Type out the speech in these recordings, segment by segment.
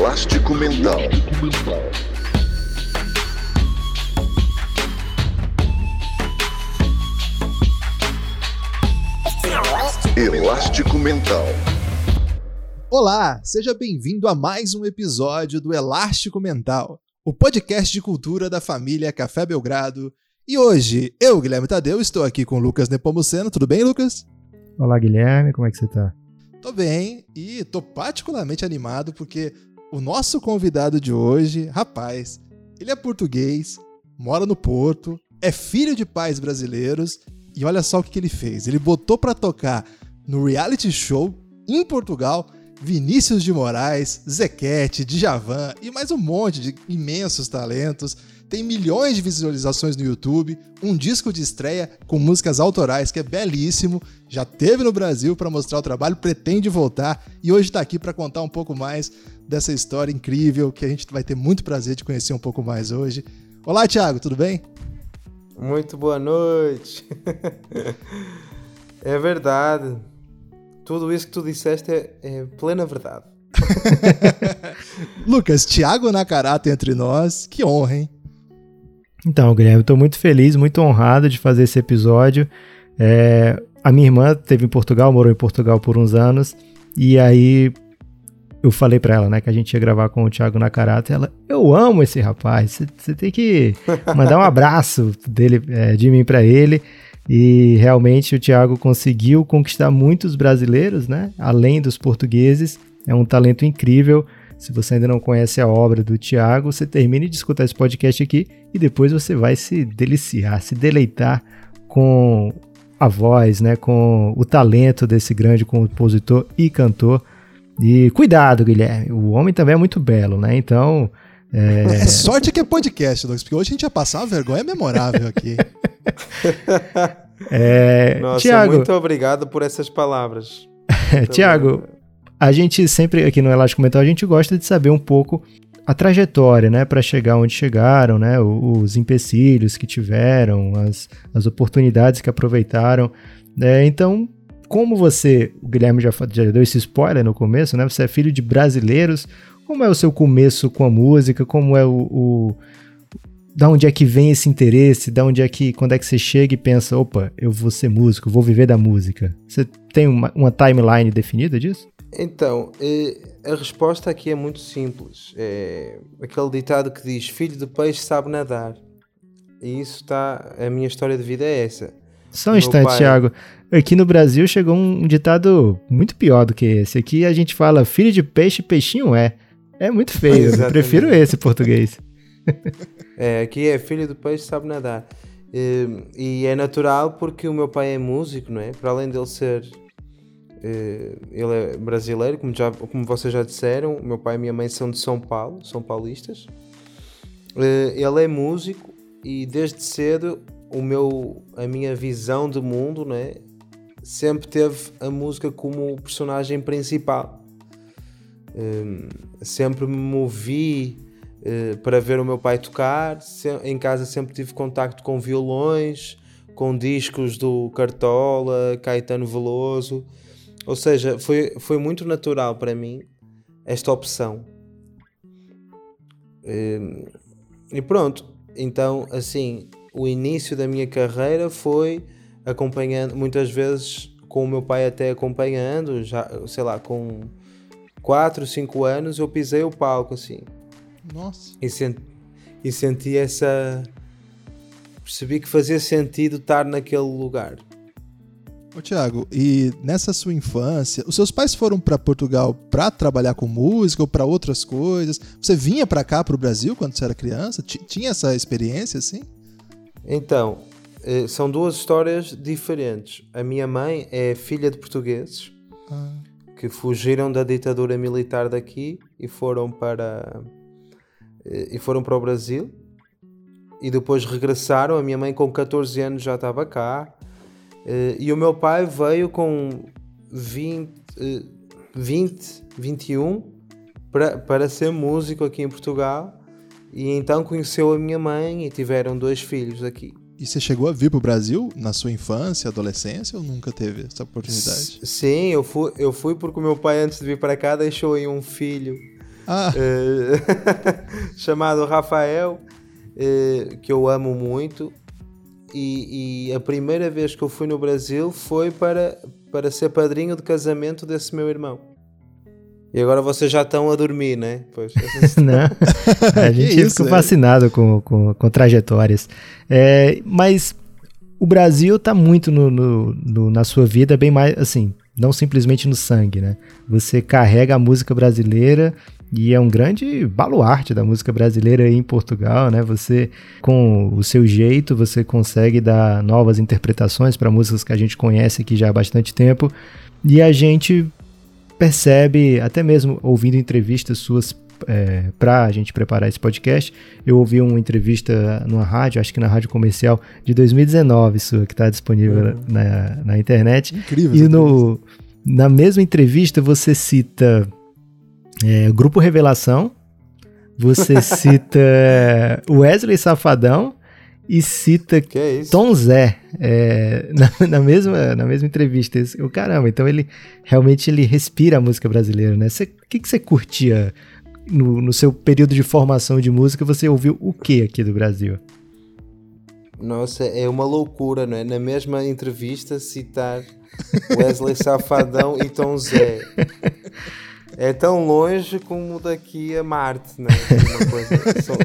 Elástico Mental. Elástico Mental. Olá, seja bem-vindo a mais um episódio do Elástico Mental, o podcast de cultura da família Café Belgrado. E hoje, eu, Guilherme Tadeu, estou aqui com o Lucas Nepomuceno. Tudo bem, Lucas? Olá, Guilherme. Como é que você tá? Tô bem e tô particularmente animado porque o nosso convidado de hoje, rapaz, ele é português, mora no Porto, é filho de pais brasileiros. E olha só o que ele fez. Ele botou pra tocar no reality show em Portugal Vinícius de Moraes, Zequete, Djavan e mais um monte de imensos talentos. Tem milhões de visualizações no YouTube, um disco de estreia com músicas autorais que é belíssimo. Já esteve no Brasil para mostrar o trabalho, pretende voltar e hoje está aqui para contar um pouco mais dessa história incrível que a gente vai ter muito prazer de conhecer um pouco mais hoje. Olá, Thiago, tudo bem? Muito boa noite. É verdade. Tudo isso que tu disseste é plena verdade. Lucas, Thiago Nacarata entre nós. Que honra, hein? Então, Guilherme, eu tô muito feliz, muito honrado de fazer esse episódio. A minha irmã esteve em Portugal, morou em Portugal por uns anos. E aí eu falei pra ela, né, que a gente ia gravar com o Thiago Nacarata. Ela, eu amo esse rapaz, você tem que mandar um abraço dele, de mim pra ele. E realmente o Thiago conseguiu conquistar muitos brasileiros, né, além dos portugueses. É um talento incrível. Se você ainda não conhece a obra do Thiago, você termine de escutar esse podcast aqui e depois você vai se deliciar, se deleitar com a voz, né, com o talento desse grande compositor e cantor. E cuidado, Guilherme, o homem também é muito belo, né? Então... É sorte que é podcast, Lucas, porque hoje a gente ia passar uma vergonha memorável aqui. Nossa, Thiago, muito obrigado por essas palavras. Thiago... A gente sempre, aqui no Elástico Mental, a gente gosta de saber um pouco a trajetória, né, para chegar onde chegaram, né, os empecilhos que tiveram, as oportunidades que aproveitaram, né? Então, como você, o Guilherme já deu esse spoiler no começo, né, você é filho de brasileiros, como é o seu começo com a música, como é da onde é que vem esse interesse, quando é que você chega e pensa, opa, eu vou ser músico, vou viver da música. Você tem uma timeline definida disso? Então, a resposta aqui é muito simples. É aquele ditado que diz, filho de peixe sabe nadar. E isso está... A minha história de vida é essa. Só um instante, pai... Thiago. Aqui no Brasil chegou um ditado muito pior do que esse. Aqui a gente fala, filho de peixe, peixinho é. É muito feio. Eu prefiro esse português. Aqui é filho de peixe sabe nadar. E é natural porque o meu pai é músico, não é? Para além dele ser... Ele é brasileiro, como vocês já disseram. Meu pai e minha mãe são de São Paulo, são paulistas. Ele é músico e desde cedo a minha visão de mundo, né, sempre teve a música como personagem principal. Sempre me movi para ver o meu pai tocar. Em casa sempre tive contacto com violões, com discos do Cartola, Caetano Veloso. Ou seja, foi muito natural para mim esta opção. E pronto, então assim, o início da minha carreira foi acompanhando, muitas vezes com o meu pai até acompanhando, já, sei lá, com 4, 5 anos eu pisei o palco assim. Nossa! E senti essa... Percebi que fazia sentido estar naquele lugar. Ô, Thiago, e nessa sua infância, os seus pais foram para Portugal para trabalhar com música ou para outras coisas? Você vinha para cá, para o Brasil, quando você era criança? Tinha essa experiência, assim? Então, são duas histórias diferentes. A minha mãe é filha de portugueses que fugiram da ditadura militar daqui e foram para o Brasil e depois regressaram. A minha mãe com 14 anos já estava cá. E o meu pai veio com 21 para ser músico aqui em Portugal e então conheceu a minha mãe e tiveram 2 filhos aqui. E você chegou a vir para o Brasil na sua infância, adolescência ou nunca teve essa oportunidade? Sim, eu fui porque o meu pai antes de vir para cá deixou aí um filho chamado Rafael, que eu amo muito, e a primeira vez que eu fui no Brasil foi para ser padrinho de casamento desse meu irmão. E agora vocês já estão a dormir, né? Pois, não, a gente ficou fascinado com trajetórias. É, mas o Brasil está muito na sua vida, bem mais assim, não simplesmente no sangue, né? Você carrega a música brasileira e é um grande baluarte da música brasileira aí em Portugal, né? Você, com o seu jeito, você consegue dar novas interpretações para músicas que a gente conhece aqui já há bastante tempo, e a gente percebe, até mesmo ouvindo entrevistas suas, para a gente preparar esse podcast, eu ouvi uma entrevista numa rádio, acho que na Rádio Comercial, de 2019, sua, que está disponível na internet. Incrível. E na mesma entrevista você cita Grupo Revelação, você cita Wesley Safadão e cita Tom Zé na mesma entrevista. Eu, caramba, então ele realmente respira a música brasileira, né? O que você curtia no seu período de formação de música? Você ouviu o que aqui do Brasil? Nossa, é uma loucura, não é? Na mesma entrevista citar Wesley Safadão e Tom Zé. É tão longe como daqui a Marte, não é? Uma coisa...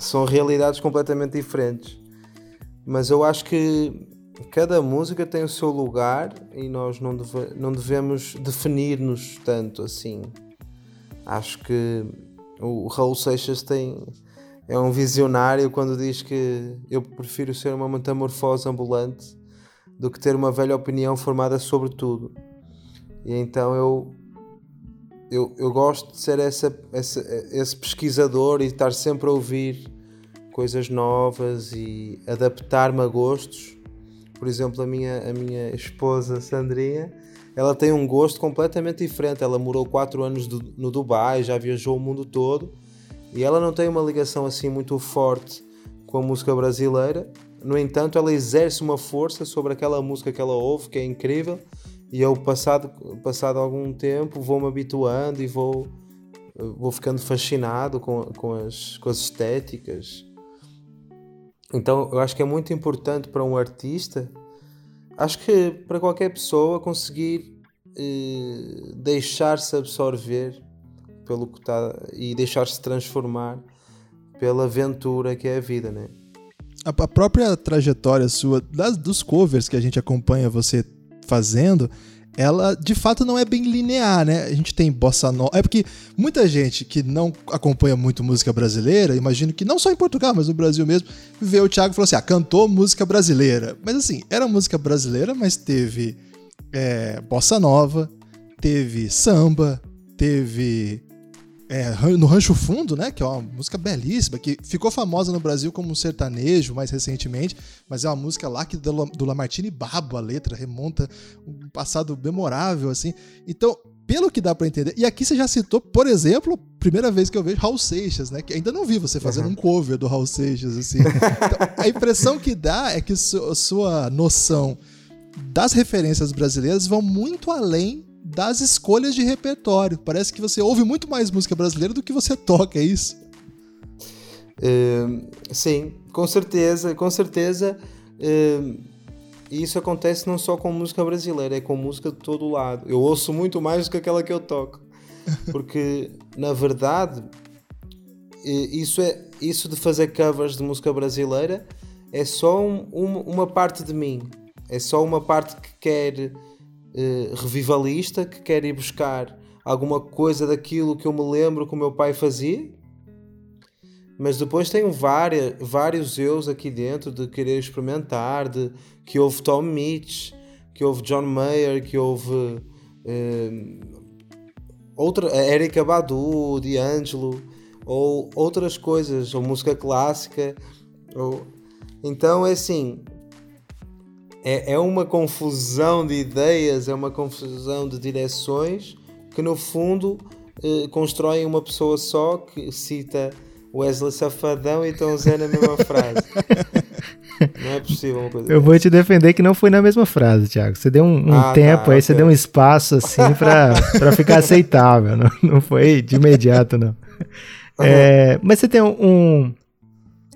São realidades completamente diferentes, mas eu acho que cada música tem o seu lugar e nós não devemos definir-nos tanto assim. Acho que o Raul Seixas é um visionário quando diz que eu prefiro ser uma metamorfose ambulante do que ter uma velha opinião formada sobre tudo. E então eu gosto de ser esse pesquisador e estar sempre a ouvir coisas novas e adaptar-me a gostos. Por exemplo, a minha esposa Sandrinha, ela tem um gosto completamente diferente. Ela morou 4 anos no Dubai, já viajou o mundo todo, e ela não tem uma ligação assim muito forte com a música brasileira. No entanto, ela exerce uma força sobre aquela música que ela ouve, que é incrível. E eu, passado algum tempo, vou-me habituando e vou ficando fascinado com as estéticas. Então, eu acho que é muito importante para um artista, acho que para qualquer pessoa, conseguir deixar-se absorver pelo que está, e deixar-se transformar pela aventura que é a vida, né? A própria trajetória sua, dos covers que a gente acompanha você fazendo, ela de fato não é bem linear, né? A gente tem bossa nova. É porque muita gente que não acompanha muito música brasileira, imagino que não só em Portugal, mas no Brasil mesmo, vê o Thiago e falou assim: ah, cantou música brasileira. Mas assim, era música brasileira, mas teve bossa nova, teve samba, teve no Rancho Fundo, né? Que é uma música belíssima, que ficou famosa no Brasil como um sertanejo mais recentemente, mas é uma música lá que do Lamartine Babo, a letra remonta um passado memorável, assim. Então, pelo que dá pra entender, e aqui você já citou, por exemplo, primeira vez que eu vejo Raul Seixas, né? Que ainda não vi você fazendo um cover do Raul Seixas, assim. Então, a impressão que dá é que sua noção das referências brasileiras vão muito além das escolhas de repertório. Parece que você ouve muito mais música brasileira do que você toca, é isso? Sim, com certeza. Isso acontece não só com música brasileira, é com música de todo lado. Eu ouço muito mais do que aquela que eu toco, porque na verdade isso de fazer covers de música brasileira é só uma parte de mim, é só uma parte que quer revivalista, que quer ir buscar alguma coisa daquilo que eu me lembro que o meu pai fazia. Mas depois tenho vários eus aqui dentro, de querer experimentar, que houve Tom Mitch, que houve John Mayer, que houve Erykah Badu, D'Angelo, ou outras coisas, ou música clássica, ou... Então é assim, é uma confusão de ideias, é uma confusão de direções que no fundo constroem uma pessoa só, que cita Wesley Safadão e Tom Zé na mesma frase. Não é possível uma coisa. Eu vou te defender que não foi na mesma frase, Thiago. Você deu um tempo, tá, aí okay. Você deu um espaço assim pra ficar aceitável. Não foi de imediato, não. É, mas você tem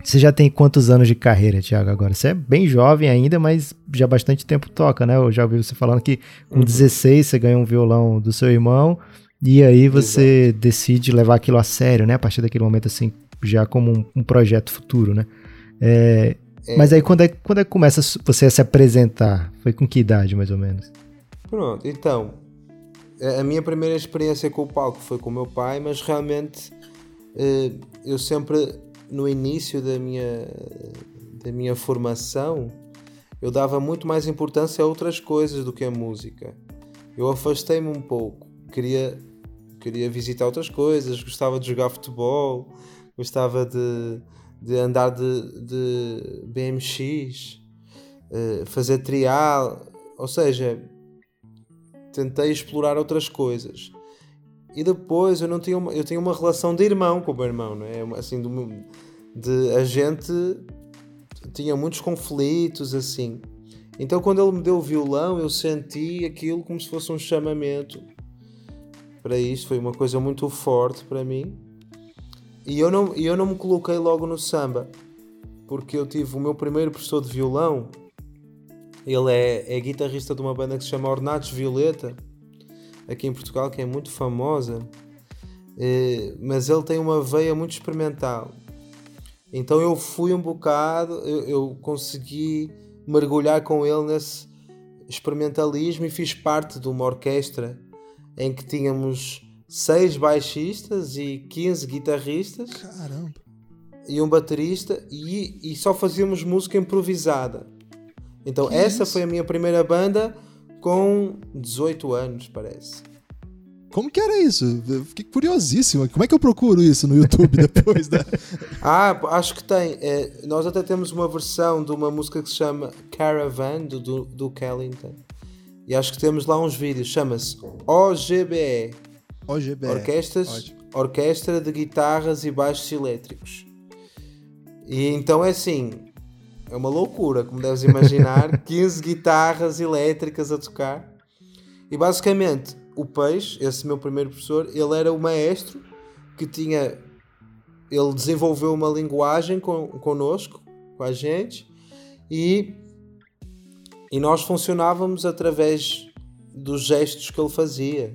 Você já tem quantos anos de carreira, Thiago, agora? Você é bem jovem ainda, mas já há bastante tempo toca, né? Eu já ouvi você falando que com 16 você ganhou um violão do seu irmão e aí você decide levar aquilo a sério, né? A partir daquele momento, assim, já como um projeto futuro, né? Mas aí quando é que começa você a se apresentar? Foi com que idade, mais ou menos? Pronto, então, a minha primeira experiência com o palco foi com o meu pai, mas realmente eu sempre... No início da minha formação, eu dava muito mais importância a outras coisas do que a música. Eu afastei-me um pouco, queria visitar outras coisas, gostava de jogar futebol, gostava de andar de BMX, fazer trial, ou seja, tentei explorar outras coisas. E depois eu tinha uma relação de irmão com o meu irmão, não é? Assim, a gente tinha muitos conflitos, assim. Então quando ele me deu o violão, eu senti aquilo como se fosse um chamamento para isto, foi uma coisa muito forte para mim. E eu não me coloquei logo no samba, porque eu tive o meu primeiro professor de violão, ele é guitarrista de uma banda que se chama Ornatos Violeta, aqui em Portugal, que é muito famosa, mas ele tem uma veia muito experimental. Então eu fui um bocado, eu consegui mergulhar com ele nesse experimentalismo e fiz parte de uma orquestra em que tínhamos 6 baixistas e 15 guitarristas. Caramba. E um baterista e só fazíamos música improvisada. Então foi a minha primeira banda com 18 anos, parece. Como que era isso? Eu fiquei curiosíssimo. Como é que eu procuro isso no YouTube depois? Acho que tem. Nós até temos uma versão de uma música que se chama Caravan, do Kellington. E acho que temos lá uns vídeos. Chama-se OGBE. Orquestra de Guitarras e Baixos Elétricos. E então é assim... É uma loucura, como deves imaginar, 15 guitarras elétricas a tocar. E basicamente, o Peixe, esse meu primeiro professor, ele era o maestro que tinha... Ele desenvolveu uma linguagem connosco, com a gente, e nós funcionávamos através dos gestos que ele fazia.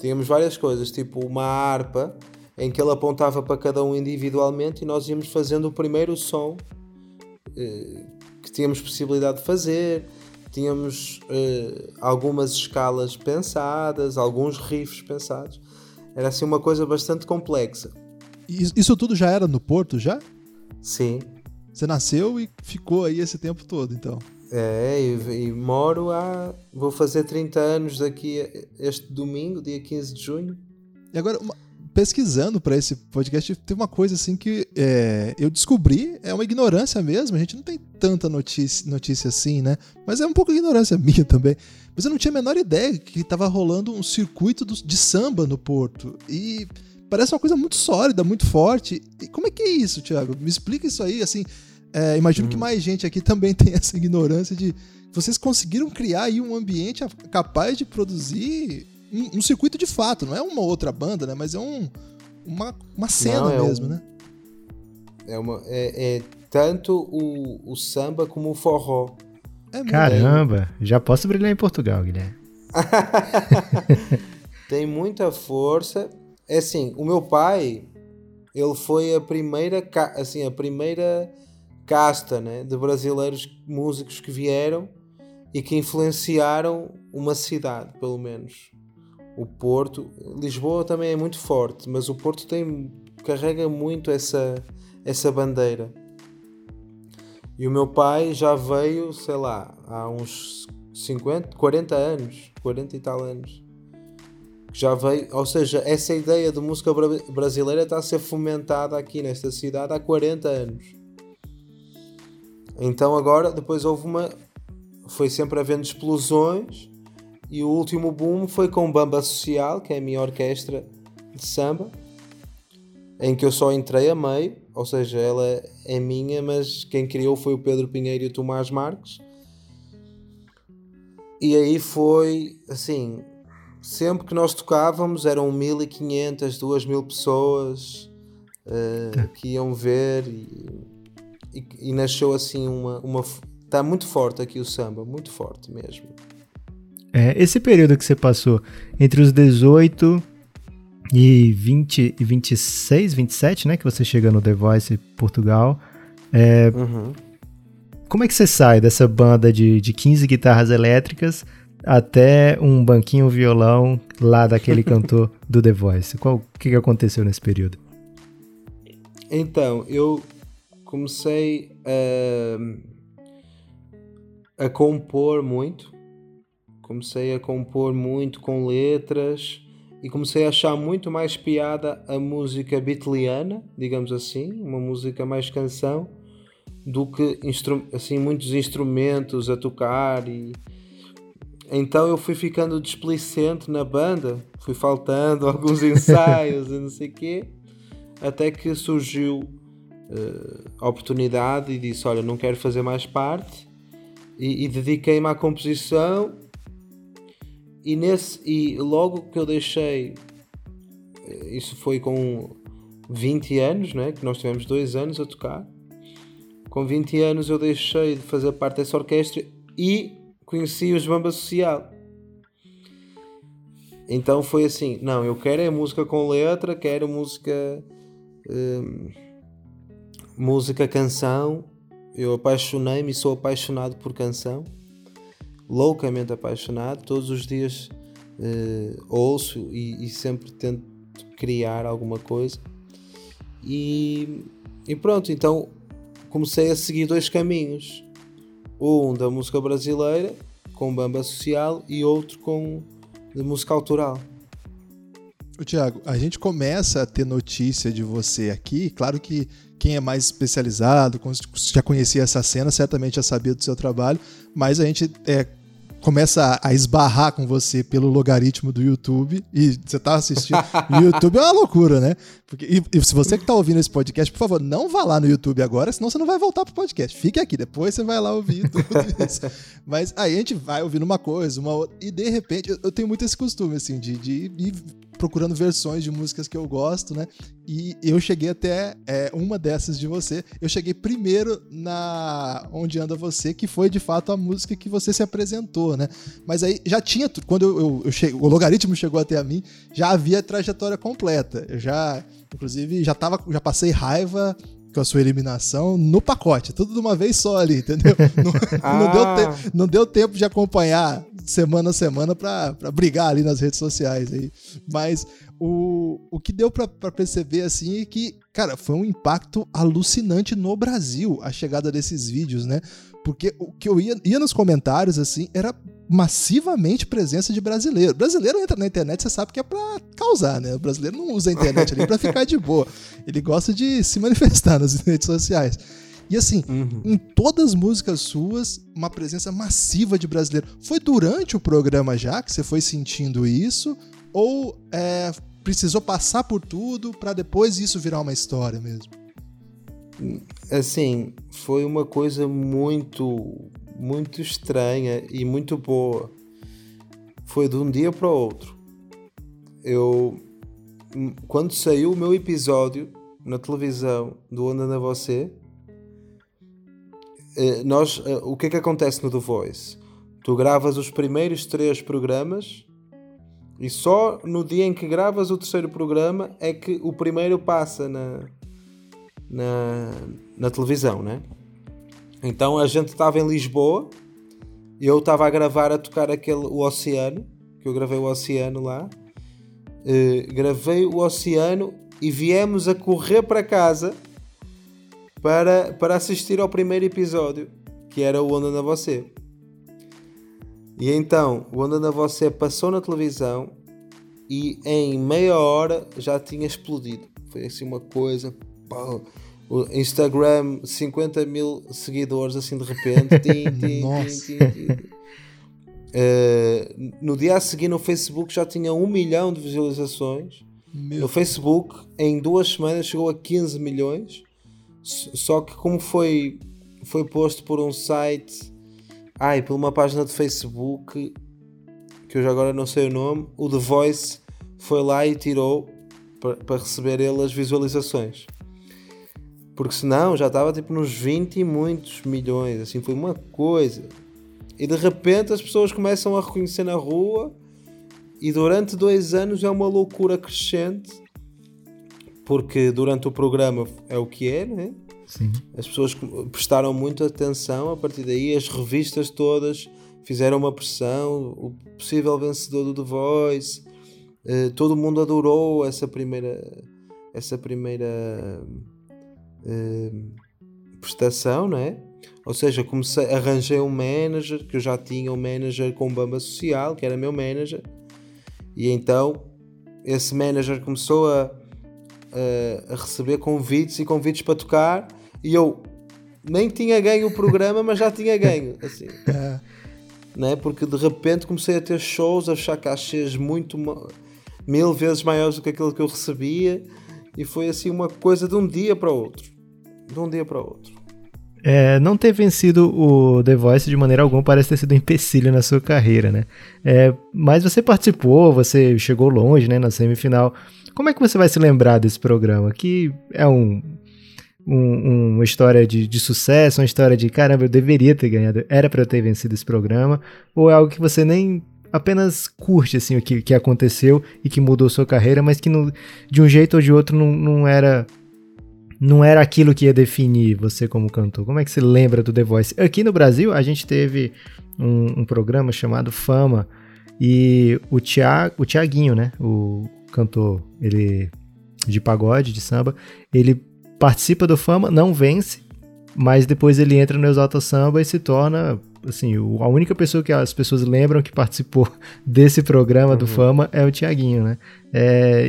Tínhamos várias coisas, tipo uma harpa, em que ele apontava para cada um individualmente e nós íamos fazendo o primeiro som que tínhamos possibilidade de fazer, tínhamos algumas escalas pensadas, alguns riffs pensados, era assim uma coisa bastante complexa. Isso tudo já era no Porto, já? Sim. Você nasceu e ficou aí esse tempo todo, então? E moro vou fazer 30 anos daqui este domingo, dia 15 de junho. E agora... Pesquisando para esse podcast, tem uma coisa assim que eu descobri, é uma ignorância mesmo, a gente não tem tanta notícia assim, né? Mas é um pouco de ignorância minha também. Mas eu não tinha a menor ideia que estava rolando um circuito de samba no Porto. E parece uma coisa muito sólida, muito forte. E como é que é isso, Thiago? Me explica isso aí, assim... imagino que mais gente aqui também tem essa ignorância de... Vocês conseguiram criar aí um ambiente capaz de produzir... Um circuito de fato, não é uma outra banda, né? Mas é uma cena mesmo, né? É tanto o samba como o forró. Caramba, já posso brilhar em Portugal, Guilherme. Tem muita força. É assim, o meu pai, ele foi a primeira casta, né, de brasileiros músicos que vieram e que influenciaram uma cidade, pelo menos. O Porto, Lisboa também é muito forte, mas o Porto carrega muito essa bandeira. E o meu pai já veio, sei lá, há uns 40 e tal anos. Já veio, ou seja, essa ideia de música brasileira está a ser fomentada aqui nesta cidade há 40 anos. Então agora, depois foi sempre havendo explosões. E o último boom foi com Bamba Social, que é a minha orquestra de samba, em que eu só entrei a meio, ou seja, ela é minha, mas quem criou foi o Pedro Pinheiro e o Tomás Marques. E aí foi, assim, sempre que nós tocávamos eram 1.500, 2.000 pessoas que iam ver e nasceu assim uma... Está muito forte aqui o samba, muito forte mesmo. É, esse período que você passou entre os 18 e 20 e 26, 27, né? Que você chega no The Voice Portugal. Como é que você sai dessa banda de 15 guitarras elétricas até um banquinho violão lá daquele cantor do The Voice? O que aconteceu nesse período? Então, eu comecei a compor muito. Comecei a compor muito com letras e comecei a achar muito mais piada a música beatliana, digamos assim, uma música mais canção, do que assim, muitos instrumentos a tocar. E então eu fui ficando displicente na banda, fui faltando alguns ensaios e não sei o quê, até que surgiu a oportunidade e disse, olha, não quero fazer mais parte, e dediquei-me à composição. E logo que eu deixei, isso foi com 20 anos, né, que nós tivemos 2 anos a tocar, com 20 anos eu deixei de fazer parte dessa orquestra e conheci os Bamba Social. Então foi assim, não, eu quero é música com letra, quero música, música canção. Eu apaixonei-me e sou apaixonado por canção. Loucamente apaixonado, todos os dias ouço e sempre tento criar alguma coisa e pronto, então comecei a seguir 2 caminhos, um da música brasileira com Bamba Social e outro com de música autoral. Tiago, a gente começa a ter notícia de você aqui, claro que quem é mais especializado, já conhecia essa cena, certamente já sabia do seu trabalho, mas a gente começa a esbarrar com você pelo logaritmo do YouTube, e você tá assistindo, o YouTube é uma loucura, né? Porque, e se você que tá ouvindo esse podcast, por favor, não vá lá no YouTube agora, senão você não vai voltar pro podcast, fique aqui, depois você vai lá ouvir tudo isso. Mas aí a gente vai ouvindo uma coisa, uma outra, e de repente, eu tenho muito esse costume, assim, de procurando versões de músicas que eu gosto, né? E eu cheguei até uma dessas de você. Eu cheguei primeiro na Onde Anda Você, que foi de fato a música que você se apresentou, né? Mas aí já tinha, quando o logaritmo chegou até a mim, já havia a trajetória completa. Eu já, inclusive, já passei raiva com a sua eliminação no pacote, tudo de uma vez só ali, entendeu? Não deu tempo de acompanhar semana a semana para brigar ali nas redes sociais. Aí. Mas o que deu para perceber, assim, é que, cara, foi um impacto alucinante no Brasil, a chegada desses vídeos, né? Porque o que eu ia nos comentários, assim, era massivamente presença de brasileiro. Brasileiro entra na internet, você sabe que é pra causar, né? O brasileiro não usa a internet ali pra ficar de boa. Ele gosta de se manifestar nas redes sociais. E assim, em todas as músicas suas, uma presença massiva de brasileiro. Foi durante o programa já que você foi sentindo isso? Ou precisou passar por tudo pra depois isso virar uma história mesmo? Assim, foi uma coisa muito, muito estranha e muito boa. Foi de um dia para o outro. Quando saiu o meu episódio na televisão do Onde Anda Você, o que é que acontece no The Voice? Tu gravas os primeiros 3 programas e só no dia em que gravas o 3º programa é que o primeiro passa na televisão, né? Então a gente estava em Lisboa e eu estava a gravar, a tocar o Oceano, que eu gravei o Oceano lá, gravei o Oceano e viemos a correr para casa para assistir ao primeiro episódio, que era o Onde Anda Você. E então o Onde Anda Você passou na televisão e em meia hora já tinha explodido. Foi assim uma coisa... O Instagram, 50 mil seguidores assim de repente. No dia a seguir no Facebook já tinha 1 milhão de visualizações No Facebook, em 2 semanas chegou a 15 milhões, só que como foi posto por um site, por uma página de Facebook, que eu já agora não sei o nome, o The Voice foi lá e tirou para receber ele as visualizações. Porque senão já estava tipo nos 20 e muitos milhões, assim, foi uma coisa. E de repente as pessoas começam a reconhecer na rua e durante 2 anos é uma loucura crescente, porque durante o programa é o que é, né? Sim. As pessoas prestaram muita atenção, a partir daí as revistas todas fizeram uma pressão, o possível vencedor do The Voice, todo mundo adorou essa primeira prestação, não é? Ou seja, arranjei um manager, que eu já tinha um manager com Bamba Social, que era meu manager, e então esse manager começou a receber convites e convites para tocar, e eu nem tinha ganho o programa, mas já tinha ganho, assim. Não é? Porque de repente comecei a ter shows, a achar cachês muito 1000 vezes maiores do que aquilo que eu recebia, e foi assim uma coisa de um dia para o outro. Não ter vencido o The Voice de maneira alguma parece ter sido um empecilho na sua carreira, né? Mas você participou, você chegou longe, né, na semifinal. Como é que você vai se lembrar desse programa? Que é uma história de sucesso, uma história de caramba, eu deveria ter ganhado, era para eu ter vencido esse programa, ou é algo que você nem apenas curte, assim, o que aconteceu e que mudou sua carreira, mas que não, de um jeito ou de outro não era aquilo que ia definir você como cantor? Como é que você lembra do The Voice? Aqui no Brasil, a gente teve um programa chamado Fama, e o Thiaguinho, né, o cantor, ele de pagode, de samba, ele participa do Fama, não vence, mas depois ele entra no Exalta Samba e se torna, assim, a única pessoa que as pessoas lembram que participou desse programa do Fama é o Thiaguinho, né?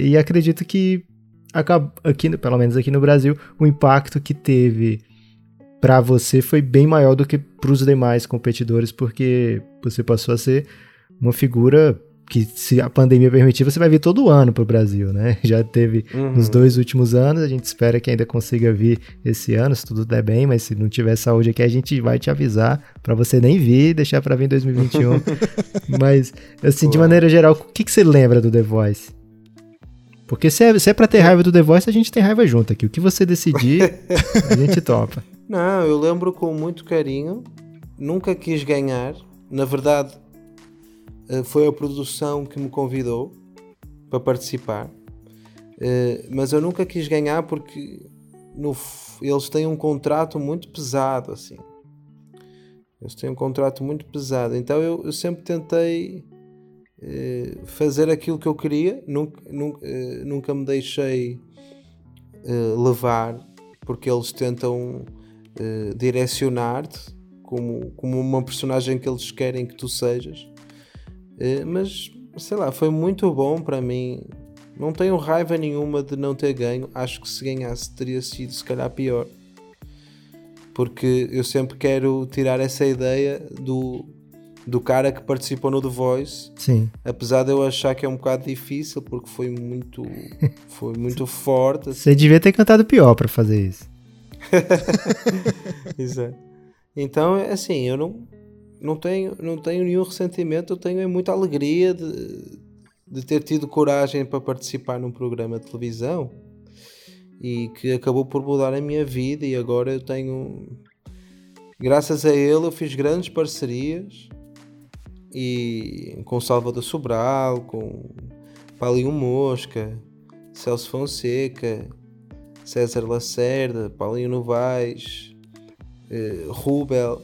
E acredito que aqui, pelo menos aqui no Brasil, o impacto que teve para você foi bem maior do que para os demais competidores, porque você passou a ser uma figura que, se a pandemia permitir, você vai vir todo ano pro Brasil, né? Já teve nos 2 últimos anos, a gente espera que ainda consiga vir esse ano, se tudo der bem, mas se não tiver saúde aqui, a gente vai te avisar para você nem vir, deixar para vir em 2021. Mas, assim, de maneira geral, o que você lembra do The Voice? Porque se é pra ter raiva do The Voice, a gente tem raiva junto aqui. O que você decidir, a gente topa. Não, eu lembro com muito carinho, nunca quis ganhar, na verdade. Foi a produção que me convidou para participar, mas eu nunca quis ganhar porque eles têm um contrato muito pesado, assim. Então eu sempre tentei fazer aquilo que eu queria, nunca me deixei levar, porque eles tentam direcionar-te como uma personagem que eles querem que tu sejas. Mas, sei lá, foi muito bom para mim. Não tenho raiva nenhuma de não ter ganho. Acho que se ganhasse teria sido, se calhar, pior. Porque eu sempre quero tirar essa ideia do cara que participou no The Voice. Sim. Apesar de eu achar que é um bocado difícil, porque foi muito forte. Assim. Você devia ter cantado pior para fazer isso. Exato. Então, assim, eu não tenho nenhum ressentimento, eu tenho muita alegria de ter tido coragem para participar num programa de televisão e que acabou por mudar a minha vida, e agora eu tenho, graças a ele, eu fiz grandes parcerias e, com Salvador Sobral, com Paulinho Mosca, Celso Fonseca, César Lacerda, Paulinho Novaes, Rubel.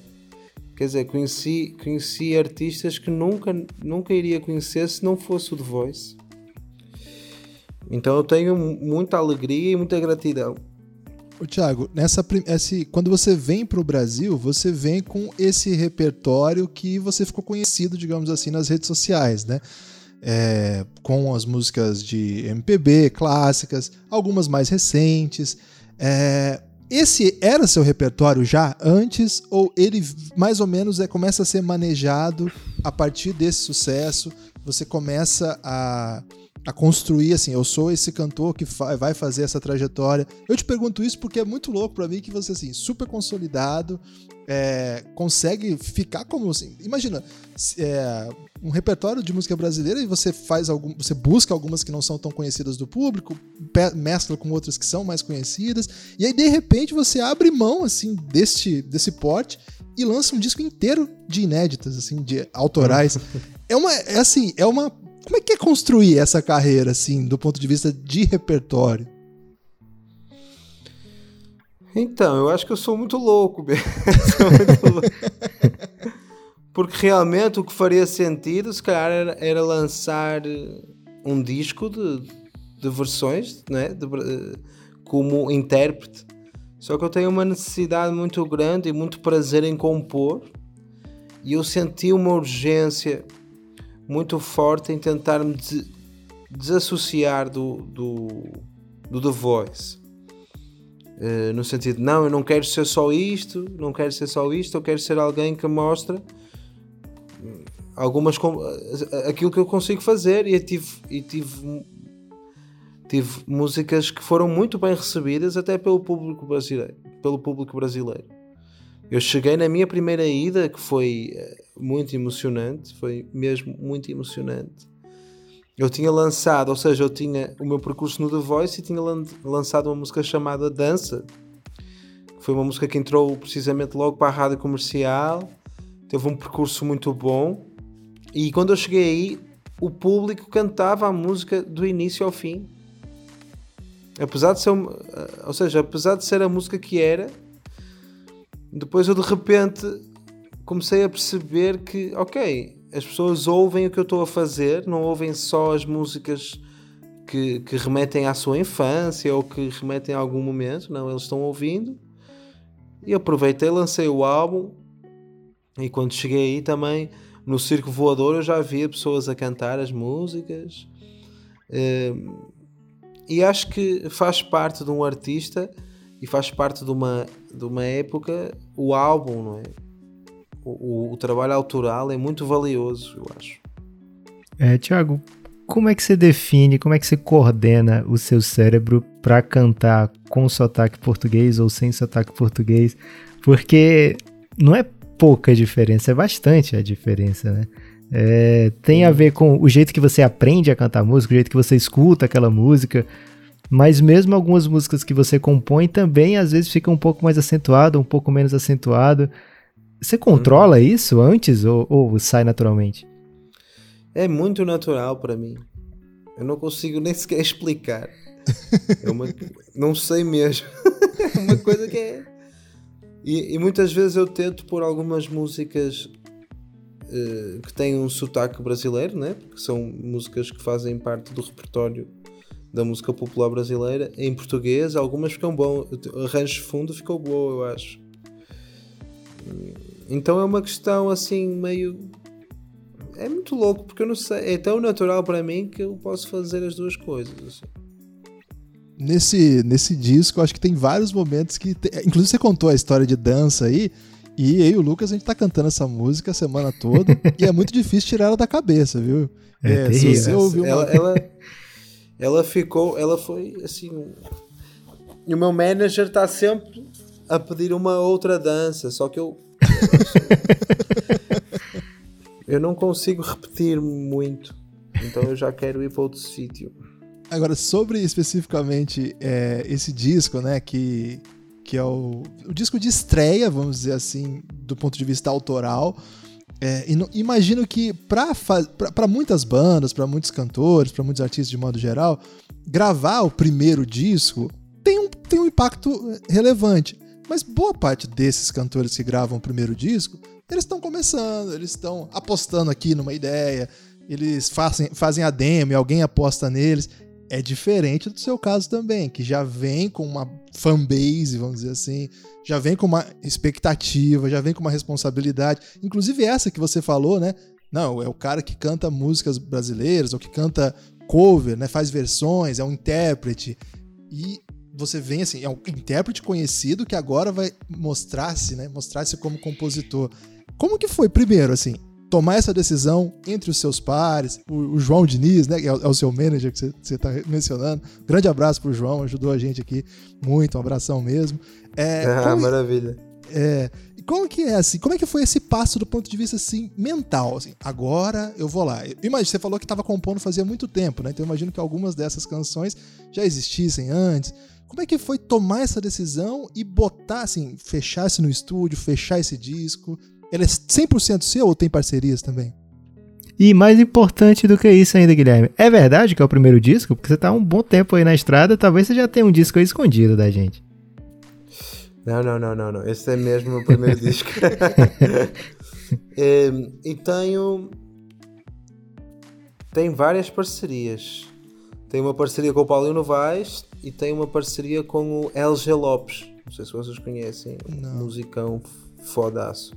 Quer dizer, conheci artistas que nunca iria conhecer se não fosse o The Voice. Então eu tenho muita alegria e muita gratidão. Ô, Thiago, quando você vem para o Brasil, você vem com esse repertório que você ficou conhecido, digamos assim, nas redes sociais, né? Com as músicas de MPB, clássicas, algumas mais recentes. Esse era seu repertório já antes, ou ele mais ou menos começa a ser manejado a partir desse sucesso? Você começa a a construir, assim, eu sou esse cantor que vai fazer essa trajetória. Eu te pergunto isso porque é muito louco pra mim que você, assim, super consolidado, consegue ficar como, assim, imagina, um repertório de música brasileira e você faz você busca algumas que não são tão conhecidas do público, mescla com outras que são mais conhecidas, e aí, de repente, você abre mão, assim, desse porte e lança um disco inteiro de inéditas, assim, de autorais. Como é que é construir essa carreira, assim, do ponto de vista de repertório? Então, eu acho que eu sou muito louco, porque realmente o que faria sentido, se calhar, era lançar um disco de versões, né? Como intérprete. Só que eu tenho uma necessidade muito grande e muito prazer em compor, e eu senti uma urgência muito forte em tentar me desassociar do The Voice, no sentido, não, eu não quero ser só isto, eu quero ser alguém que mostra aquilo que eu consigo fazer, e tive músicas que foram muito bem recebidas até pelo público brasileiro. Eu cheguei na minha primeira ida, que foi muito emocionante, foi mesmo muito emocionante. Eu tinha lançado, ou seja, eu tinha o meu percurso no The Voice e tinha lançado uma música chamada Dança, que foi uma música que entrou precisamente logo para a Rádio Comercial, teve um percurso muito bom, e quando eu cheguei aí, o público cantava a música do início ao fim. Apesar de ser a música que era, depois eu de repente comecei a perceber que, ok, as pessoas ouvem o que eu estou a fazer, não ouvem só as músicas que remetem à sua infância ou que remetem a algum momento, não, eles estão ouvindo. E aproveitei, lancei o álbum, e quando cheguei aí também, no Circo Voador, eu já havia pessoas a cantar as músicas. E acho que faz parte de um artista e faz parte de uma época, o álbum, não é? O trabalho autoral é muito valioso, eu acho. Thiago, como é que você define, como é que você coordena o seu cérebro para cantar com sotaque português ou sem sotaque português? Porque não é pouca diferença, é bastante a diferença, né? Tem a ver com o jeito que você aprende a cantar música, o jeito que você escuta aquela música, mas mesmo algumas músicas que você compõe também às vezes fica um pouco mais acentuado, um pouco menos acentuado. Você controla isso antes ou sai naturalmente? É muito natural para mim. Eu não consigo nem sequer explicar. Não sei mesmo. É uma coisa que é... E muitas vezes eu tento pôr algumas músicas que têm um sotaque brasileiro, né? Porque são músicas que fazem parte do repertório da música popular brasileira em português. Algumas ficam bom. Rancho Fundo ficou boa, eu acho. Então é uma questão assim meio... É muito louco, porque eu não sei, é tão natural para mim que eu posso fazer as duas coisas, assim. Nesse disco, eu acho que tem vários momentos que... Inclusive você contou a história de dança aí, e eu e o Lucas, a gente tá cantando essa música a semana toda, e é muito difícil tirar ela da cabeça, viu? Se você ouviu uma... Ela foi assim... E o meu manager está sempre a pedir uma outra dança, só que eu não consigo repetir muito, então eu já quero ir para outro sítio. Agora, sobre especificamente esse disco, né, que é o disco de estreia, vamos dizer assim, do ponto de vista autoral. Imagino que para muitas bandas, para muitos cantores, para muitos artistas de modo geral, gravar o primeiro disco tem um impacto relevante. Mas boa parte desses cantores que gravam o primeiro disco, eles estão começando, eles estão apostando aqui numa ideia, eles fazem a demo e alguém aposta neles. É diferente do seu caso também, que já vem com uma fanbase, vamos dizer assim, já vem com uma expectativa, já vem com uma responsabilidade. Inclusive essa que você falou, né? Não, é o cara que canta músicas brasileiras, ou que canta cover, né? Faz versões, é um intérprete. E... você vem assim, é um intérprete conhecido que agora vai mostrar-se, né? Mostrar-se como compositor. Como que foi, primeiro, assim, tomar essa decisão entre os seus pares, o João Diniz, né, que é o seu manager que você está mencionando. Grande abraço pro João, ajudou a gente aqui muito, um abração mesmo. Maravilha. Como que é assim? Como é que foi esse passo do ponto de vista assim, mental? Assim, agora eu vou lá. Imagina, você falou que estava compondo fazia muito tempo, né? Então eu imagino que algumas dessas canções já existissem antes. Como é que foi tomar essa decisão e botar, assim, fechar-se no estúdio, fechar esse disco? Ele é 100% seu ou tem parcerias também? E mais importante do que isso ainda, Guilherme, é verdade que é o primeiro disco? Porque você tá um bom tempo aí na estrada, talvez você já tenha um disco aí escondido da gente. Não. Esse é mesmo o primeiro disco. E tenho... Tem várias parcerias. Tem uma parceria com o Paulinho Novaes e tem uma parceria com o LG Lopes. Não sei se vocês conhecem. Não. Musicão fodaço.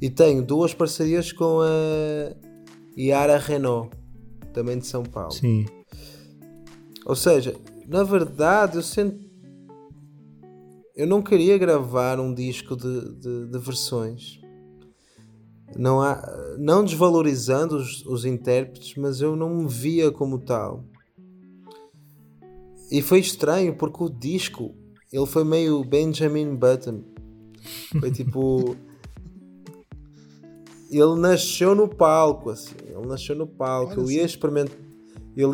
E tenho duas parcerias com a Yara Renault, também de São Paulo. Sim. Ou seja, na verdade, eu não queria gravar um disco de versões. Não desvalorizando os intérpretes, mas eu não me via como tal. E foi estranho, porque o disco, ele foi meio Benjamin Button. Foi tipo... Ele nasceu no palco, assim. Ele nasceu no palco. Eu ia experimentar... Eu,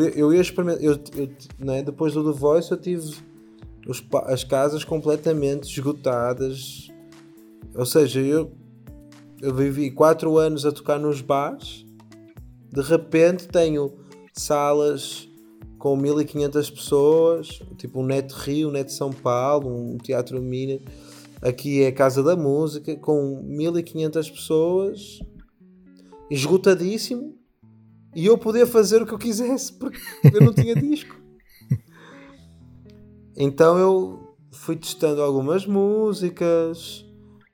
depois do The Voice, eu tive... as casas completamente esgotadas, ou seja, eu vivi 4 anos a tocar nos bares, de repente tenho salas com 1500 pessoas, tipo um Net Rio, um Net São Paulo, um Teatro Mina, aqui é a Casa da Música, com 1500 pessoas, esgotadíssimo, e eu podia fazer o que eu quisesse, porque eu não tinha disco. Então eu fui testando algumas músicas,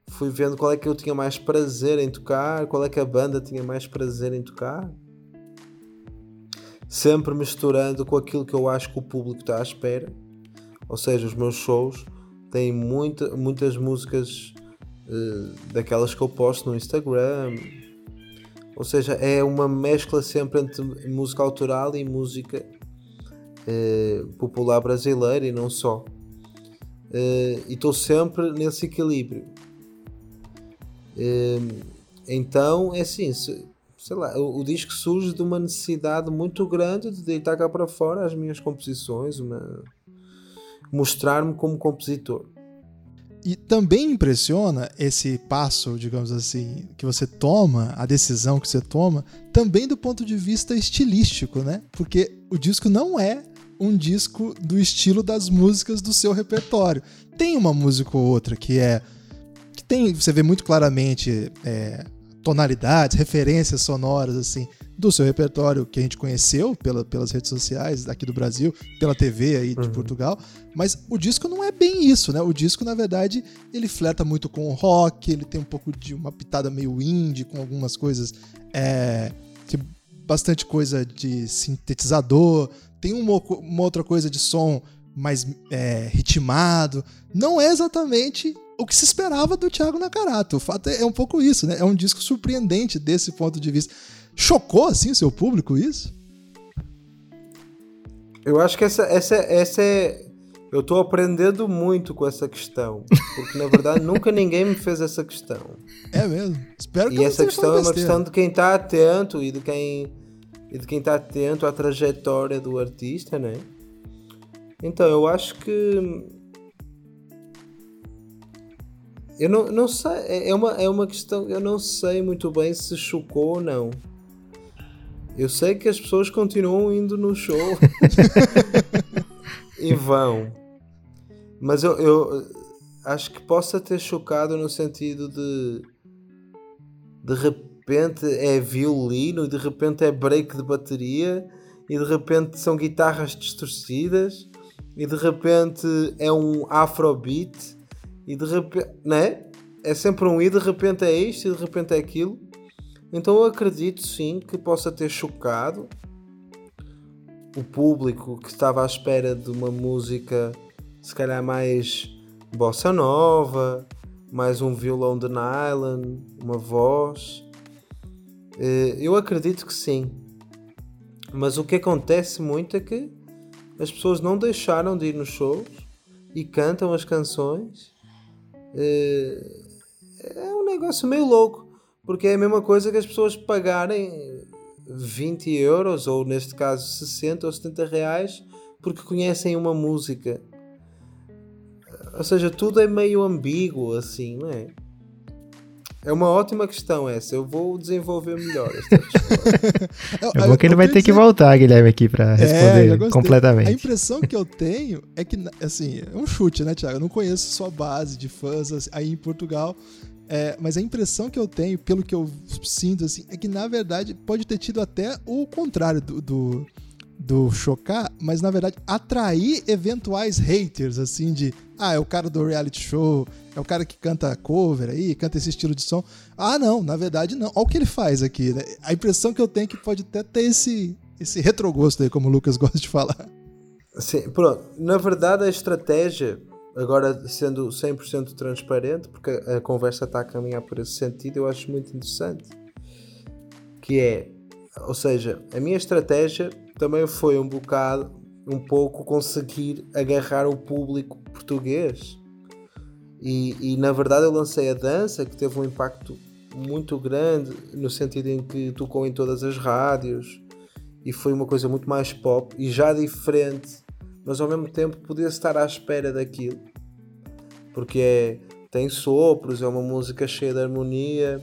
fui vendo qual é que eu tinha mais prazer em tocar, qual é que a banda tinha mais prazer em tocar. Sempre misturando com aquilo que eu acho que o público está à espera. Ou seja, os meus shows têm muitas músicas daquelas que eu posto no Instagram. Ou seja, é uma mescla sempre entre música autoral e música... popular brasileira e não só, e estou sempre nesse equilíbrio. Então é assim, sei lá, o disco surge de uma necessidade muito grande de deitar cá para fora as minhas composições, mostrar-me como compositor. E também impressiona esse passo, digamos assim, que você toma, a decisão que você toma, também do ponto de vista estilístico, né? Porque o disco não é um disco do estilo das músicas do seu repertório. Tem uma música ou outra que tem, você vê muito claramente tonalidades, referências sonoras assim do seu repertório que a gente conheceu pelas redes sociais aqui do Brasil, pela TV aí de Portugal, mas o disco não é bem isso, né? O disco, na verdade, ele flerta muito com o rock, ele tem um pouco de uma pitada meio indie, com algumas coisas bastante coisa de sintetizador, tem uma outra coisa de som mais ritmado. Não é exatamente o que se esperava do Thiago Nacarata. O fato é um pouco isso, né? É um disco surpreendente desse ponto de vista. Chocou, assim, o seu público isso? Eu acho que essa é... Eu estou aprendendo muito com essa questão, porque, na verdade, nunca ninguém me fez essa questão. É mesmo? Espero que eu não seja falando besteira. E essa questão é uma questão de quem está atento e de quem está atento à trajetória do artista, né? Então, eu acho que... Eu não sei, é uma questão... Eu não sei muito bem se chocou ou não. Eu sei que as pessoas continuam indo no show e vão. Mas eu acho que possa ter chocado no sentido de repente é violino, e de repente é break de bateria, e de repente são guitarras distorcidas, e de repente é um afrobeat, e de repente, né? É sempre um e de repente é isto, e de repente é aquilo. Então eu acredito sim que possa ter chocado o público que estava à espera de uma música se calhar mais bossa nova, mais um violão de nylon, uma voz, Eu acredito que sim, mas o que acontece muito é que as pessoas não deixaram de ir nos shows e cantam as canções. É um negócio meio louco, porque é a mesma coisa que as pessoas pagarem 20 euros, ou neste caso 60 ou 70 reais, porque conhecem uma música. Ou seja, tudo é meio ambíguo, assim, não é? É uma ótima questão essa. Eu vou desenvolver melhor esta questão. É bom que ele vai ter que voltar, Guilherme, aqui para responder completamente. A impressão que eu tenho é que, assim, é um chute, né, Thiago? Eu não conheço sua base de fãs aí em Portugal, mas a impressão que eu tenho, pelo que eu sinto, assim, é que, na verdade, pode ter tido até o contrário do chocar, mas na verdade atrair eventuais haters, assim, de, é o cara do reality show, é o cara que canta cover aí, canta esse estilo de som. Não, na verdade não, olha o que ele faz aqui, né? A impressão que eu tenho é que pode até ter esse retrogosto aí, como o Lucas gosta de falar. Sim, pronto, na verdade a estratégia, agora sendo 100% transparente, porque a conversa está a caminhar por esse sentido, eu acho muito interessante, que é, ou seja, a minha estratégia também foi um pouco conseguir agarrar o público português e na verdade eu lancei a dança, que teve um impacto muito grande, no sentido em que tocou em todas as rádios e foi uma coisa muito mais pop e já diferente, mas ao mesmo tempo podia estar à espera daquilo, porque tem sopros, é uma música cheia de harmonia,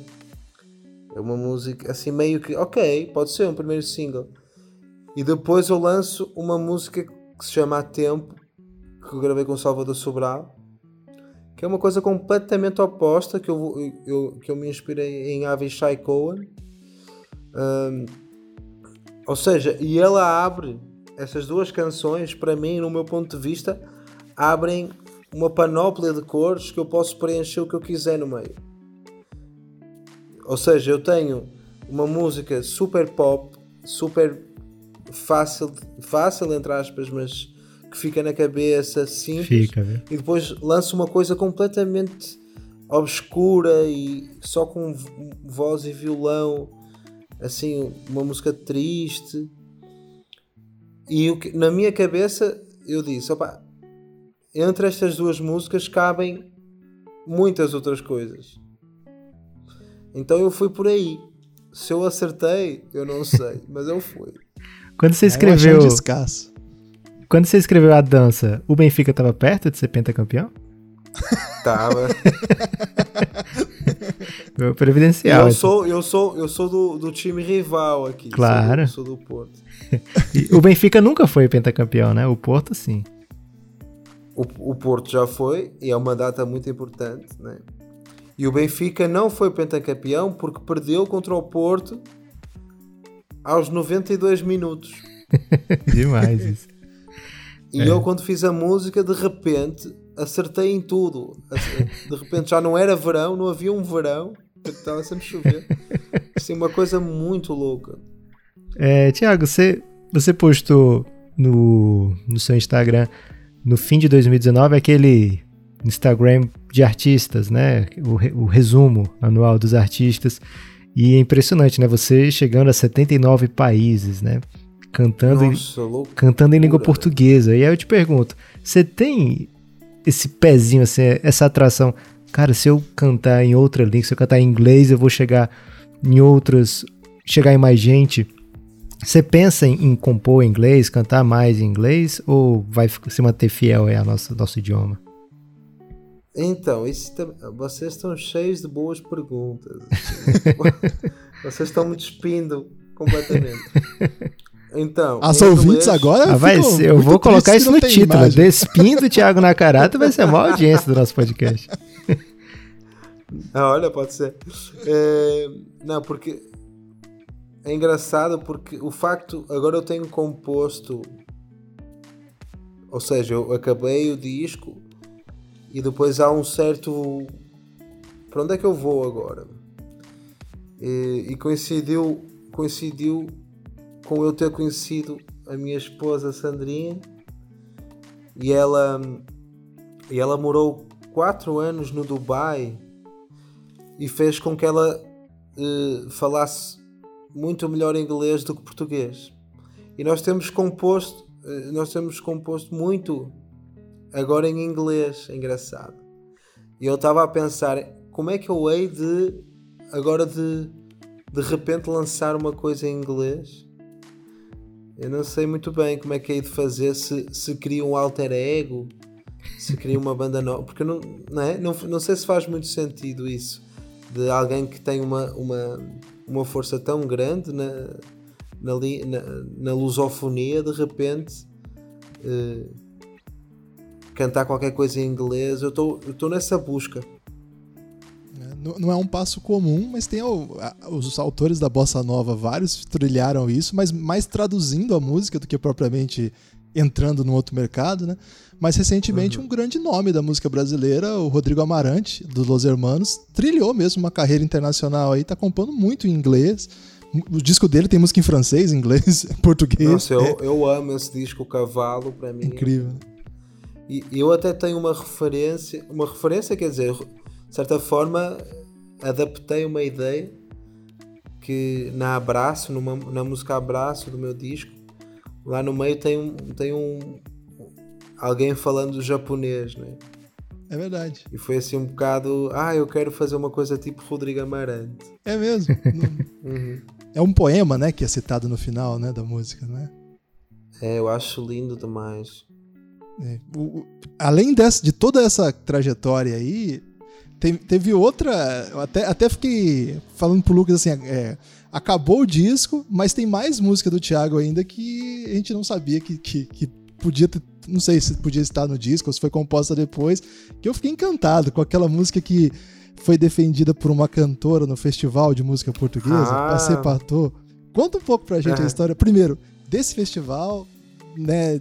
é uma música assim meio que, ok, pode ser um primeiro single. E depois eu lanço uma música que se chama A Tempo, que eu gravei com Salvador Sobral, que é uma coisa completamente oposta, que eu me inspirei em Avishai Cohen. Ou seja, e ela abre, essas duas canções, para mim, no meu ponto de vista, abrem uma panóplia de cores que eu posso preencher o que eu quiser no meio. Ou seja, eu tenho uma música super pop, super fácil, entre aspas, mas que fica na cabeça, simples, e depois lança uma coisa completamente obscura e só com voz e violão, assim, uma música triste. E o que, na minha cabeça, eu disse, entre estas duas músicas cabem muitas outras coisas. Então eu fui por aí. Se eu acertei, eu não sei, mas eu fui. Quando você escreveu a dança, o Benfica estava perto de ser pentacampeão? Tava. Meu previdencial. Eu sou do time rival aqui. Claro. Sou do Porto. O Benfica nunca foi pentacampeão, né? O Porto, sim. O Porto já foi, e é uma data muito importante, né? E o Benfica não foi pentacampeão porque perdeu contra o Porto aos 92 minutos. Demais isso. E eu, quando fiz a música, de repente acertei em tudo. De repente já não era verão, não havia um verão, estava sempre chover. Assim, uma coisa muito louca. Tiago, você postou no seu Instagram, no fim de 2019, aquele Instagram de artistas, né? O resumo anual dos artistas. E é impressionante, né? Você chegando a 79 países, né? Cantando em língua portuguesa. E aí eu te pergunto, você tem esse pezinho, assim, essa atração? Cara, se eu cantar em outra língua, se eu cantar em inglês, eu vou chegar em mais gente. Você pensa em compor em inglês, cantar mais em inglês? Ou vai se manter fiel ao nosso idioma? Então, vocês estão cheios de boas perguntas. Vocês estão me despindo completamente. Então, as ouvintes agora ficam... Eu vou colocar isso no título. Imagem. Despindo o Thiago Nacarata vai ser a maior audiência do nosso podcast. Olha, pode ser. Não, porque... É engraçado porque o facto... Agora eu tenho composto... Ou seja, eu acabei o disco... E depois há um certo... Para onde é que eu vou agora? E coincidiu com eu ter conhecido a minha esposa Sandrinha. E ela morou 4 anos no Dubai. E fez com que ela falasse muito melhor inglês do que português. E nós temos composto muito agora em inglês, é engraçado. E eu estava a pensar, como é que eu hei de agora de repente lançar uma coisa em inglês? Eu não sei muito bem como é que hei de fazer, se cria um alter ego, se cria uma banda nova, porque não sei se faz muito sentido isso, de alguém que tem uma força tão grande na lusofonia, de repente cantar qualquer coisa em inglês. Eu estou nessa busca. Não é um passo comum, mas tem os autores da Bossa Nova, vários trilharam isso, mas mais traduzindo a música do que propriamente entrando num outro mercado, né? Mas recentemente um grande nome da música brasileira, o Rodrigo Amarante, dos Los Hermanos, trilhou mesmo uma carreira internacional aí, tá compondo muito em inglês. O disco dele tem música em francês, inglês, português. Nossa, eu amo esse disco, o Cavalo, para mim. Incrível. E eu até tenho uma referência, quer dizer, de certa forma adaptei uma ideia que na Abraço, na música Abraço do meu disco, lá no meio tem alguém falando japonês, né? É verdade. E foi assim um bocado, eu quero fazer uma coisa tipo Rodrigo Amarante. É mesmo? É um poema, né, que é citado no final, né, da música, né? É, eu acho lindo demais. É. Além de toda essa trajetória aí, teve outra, eu até fiquei falando pro Lucas assim, acabou o disco, mas tem mais música do Thiago ainda que a gente não sabia que podia ter, não sei se podia estar no disco ou se foi composta depois, que eu fiquei encantado com aquela música que foi defendida por uma cantora no Festival de Música Portuguesa, a Sepatô. Conta um pouco pra gente a história, primeiro, desse festival, né,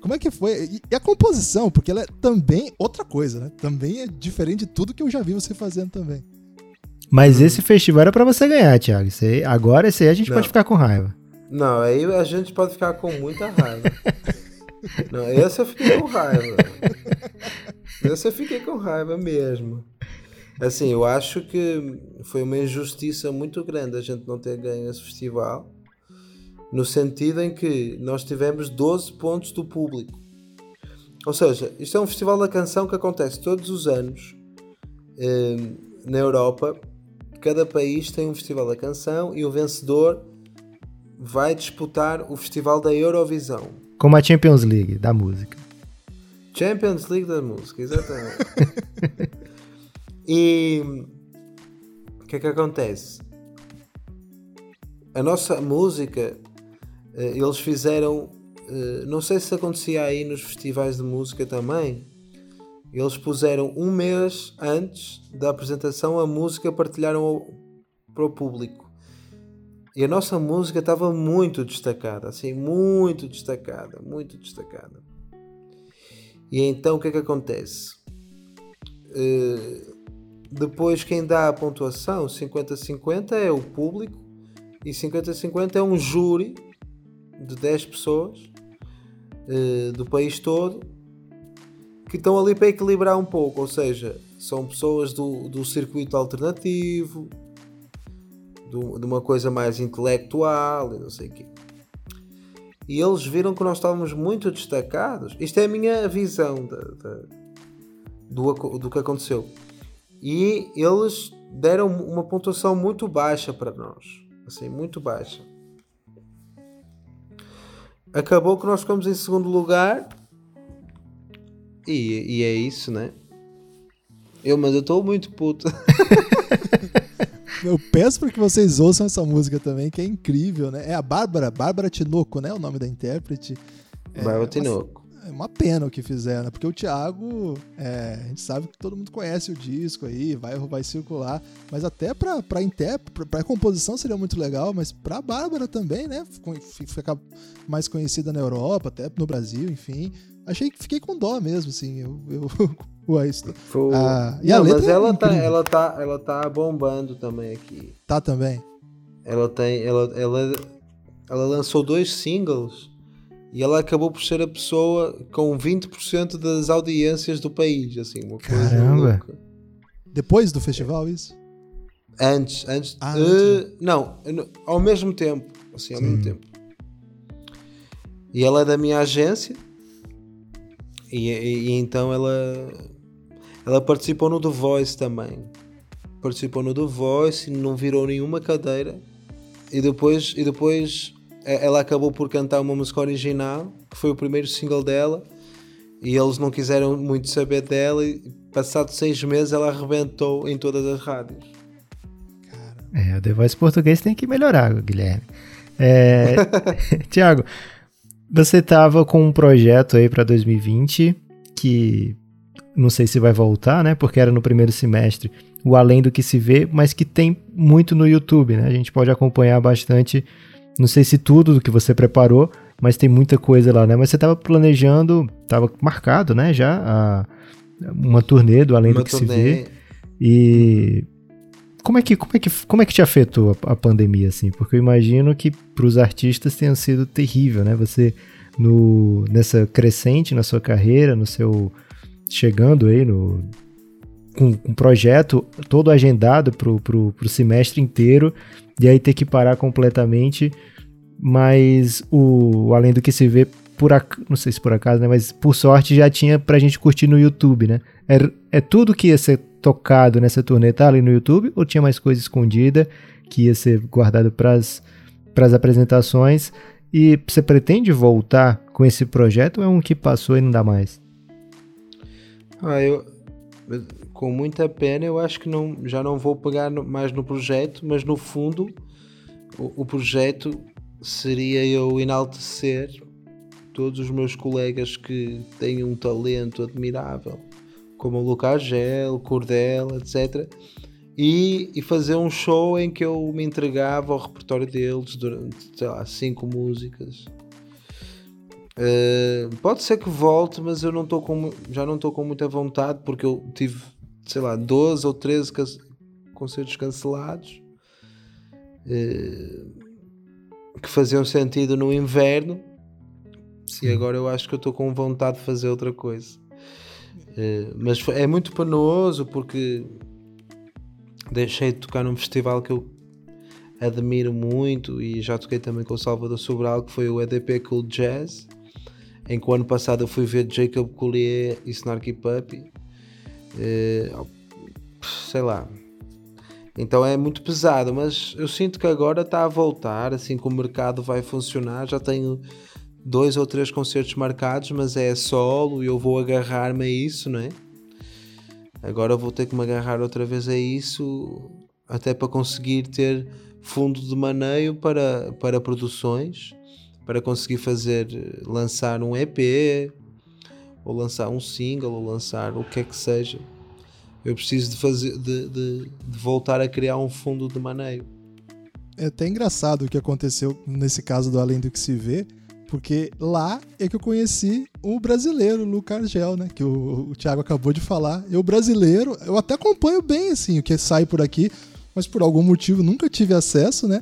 como é que foi? E a composição, porque ela é também outra coisa, né? Também é diferente de tudo que eu já vi você fazendo também. Mas esse festival era pra você ganhar, Thiago. Agora esse aí a gente pode ficar com raiva. Não, aí a gente pode ficar com muita raiva. Não, esse eu fiquei com raiva. Esse eu fiquei com raiva mesmo. Assim, eu acho que foi uma injustiça muito grande a gente não ter ganho esse festival, no sentido em que nós tivemos 12 pontos do público. Ou seja, isto é um festival da canção que acontece todos os anos na Europa. Cada país tem um festival da canção e o vencedor vai disputar o festival da Eurovisão. Como a Champions League da música. Champions League da música, exatamente. E o que é que acontece? A nossa música, eles fizeram, não sei se acontecia aí nos festivais de música também, eles puseram um mês antes da apresentação a música, partilharam para o público. E a nossa música estava muito destacada, assim, muito destacada, muito destacada. E então o que é que acontece? Depois quem dá a pontuação, 50-50 é o público, e 50-50 é um júri de 10 pessoas do país todo que estão ali para equilibrar um pouco, ou seja, são pessoas do circuito alternativo, de uma coisa mais intelectual e não sei o quê. E eles viram que nós estávamos muito destacados. Isto é a minha visão do que aconteceu. E eles deram uma pontuação muito baixa para nós. Assim, muito baixa. Acabou que nós ficamos em segundo lugar e é isso, né? Mas eu estou muito puto. Eu peço para que vocês ouçam essa música também, que é incrível, né? É a Bárbara Tinoco, né? O nome da intérprete. Bárbara Tinoco. É uma pena o que fizeram, né? Porque o Thiago, a gente sabe que todo mundo conhece o disco aí, vai circular, mas até pra composição seria muito legal, mas pra Bárbara também, né? Ficar mais conhecida na Europa, até no Brasil, enfim. Fiquei com dó mesmo, assim. E a letra, mas ela tá bombando também aqui. Tá também? Ela lançou 2 singles. E ela acabou por ser a pessoa com 20% das audiências do país, assim, uma coisa louca. Depois do festival, isso? Antes. Não, ao mesmo tempo. Assim, ao mesmo tempo. E ela é da minha agência. E então ela participou no The Voice também. Participou no The Voice e não virou nenhuma cadeira. E depois ela acabou por cantar uma música original, que foi o primeiro single dela, e eles não quiseram muito saber dela, e passado 6 meses ela arrebentou em todas as rádios. É, o The Voice português tem que melhorar, Guilherme. Tiago, você estava com um projeto aí para 2020, que não sei se vai voltar, né? Porque era no primeiro semestre, o Além do que se vê, mas que tem muito no YouTube, né? A gente pode acompanhar bastante, não sei se tudo do que você preparou, mas tem muita coisa lá, né? Mas você estava planejando, estava marcado, né, já uma turnê do Além do que se vê. E como é que te afetou a pandemia, assim? Porque eu imagino que para os artistas tenha sido terrível, né? Você nessa crescente na sua carreira, chegando aí com um projeto todo agendado pro semestre inteiro, e aí ter que parar completamente, mas o Além do que se vê, não sei se por acaso, né, mas por sorte já tinha pra gente curtir no YouTube, né? É tudo que ia ser tocado nessa turnê, tá ali no YouTube, ou tinha mais coisa escondida que ia ser guardado pras apresentações? E você pretende voltar com esse projeto, ou é um que passou e não dá mais? Com muita pena, eu acho que já não vou pegar mais no projeto, mas no fundo o projeto seria eu enaltecer todos os meus colegas que têm um talento admirável, como o Lucas Argel, o Cordel, etc. E fazer um show em que eu me entregava ao repertório deles durante, sei lá, 5 músicas. Pode ser que volte, mas eu já não estou com muita vontade, porque eu tive, sei lá, 12 ou 13 concertos cancelados, que faziam sentido no inverno. Sim. E agora eu acho que eu estou com vontade de fazer outra coisa, mas é muito penoso, porque deixei de tocar num festival que eu admiro muito, e já toquei também com o Salvador Sobral, que foi o EDP Cool Jazz, em que o ano passado eu fui ver Jacob Collier e Snarky Puppy, sei lá. Então é muito pesado, mas eu sinto que agora está a voltar, assim que o mercado vai funcionar. Já tenho 2 ou 3 concertos marcados, mas é solo, e eu vou agarrar-me a isso, não é? Agora eu vou ter que me agarrar outra vez a isso, até para conseguir ter fundo de maneio para produções, para conseguir lançar um EP, ou lançar um single, ou lançar o que é que seja. Eu preciso de voltar a criar um fundo de maneio. É até engraçado o que aconteceu nesse caso do Além do que se vê, porque lá é que eu conheci o brasileiro, o Lucas Argel, né? Que o Thiago acabou de falar. Eu, brasileiro, eu até acompanho bem, assim, o que sai por aqui, mas por algum motivo nunca tive acesso, né?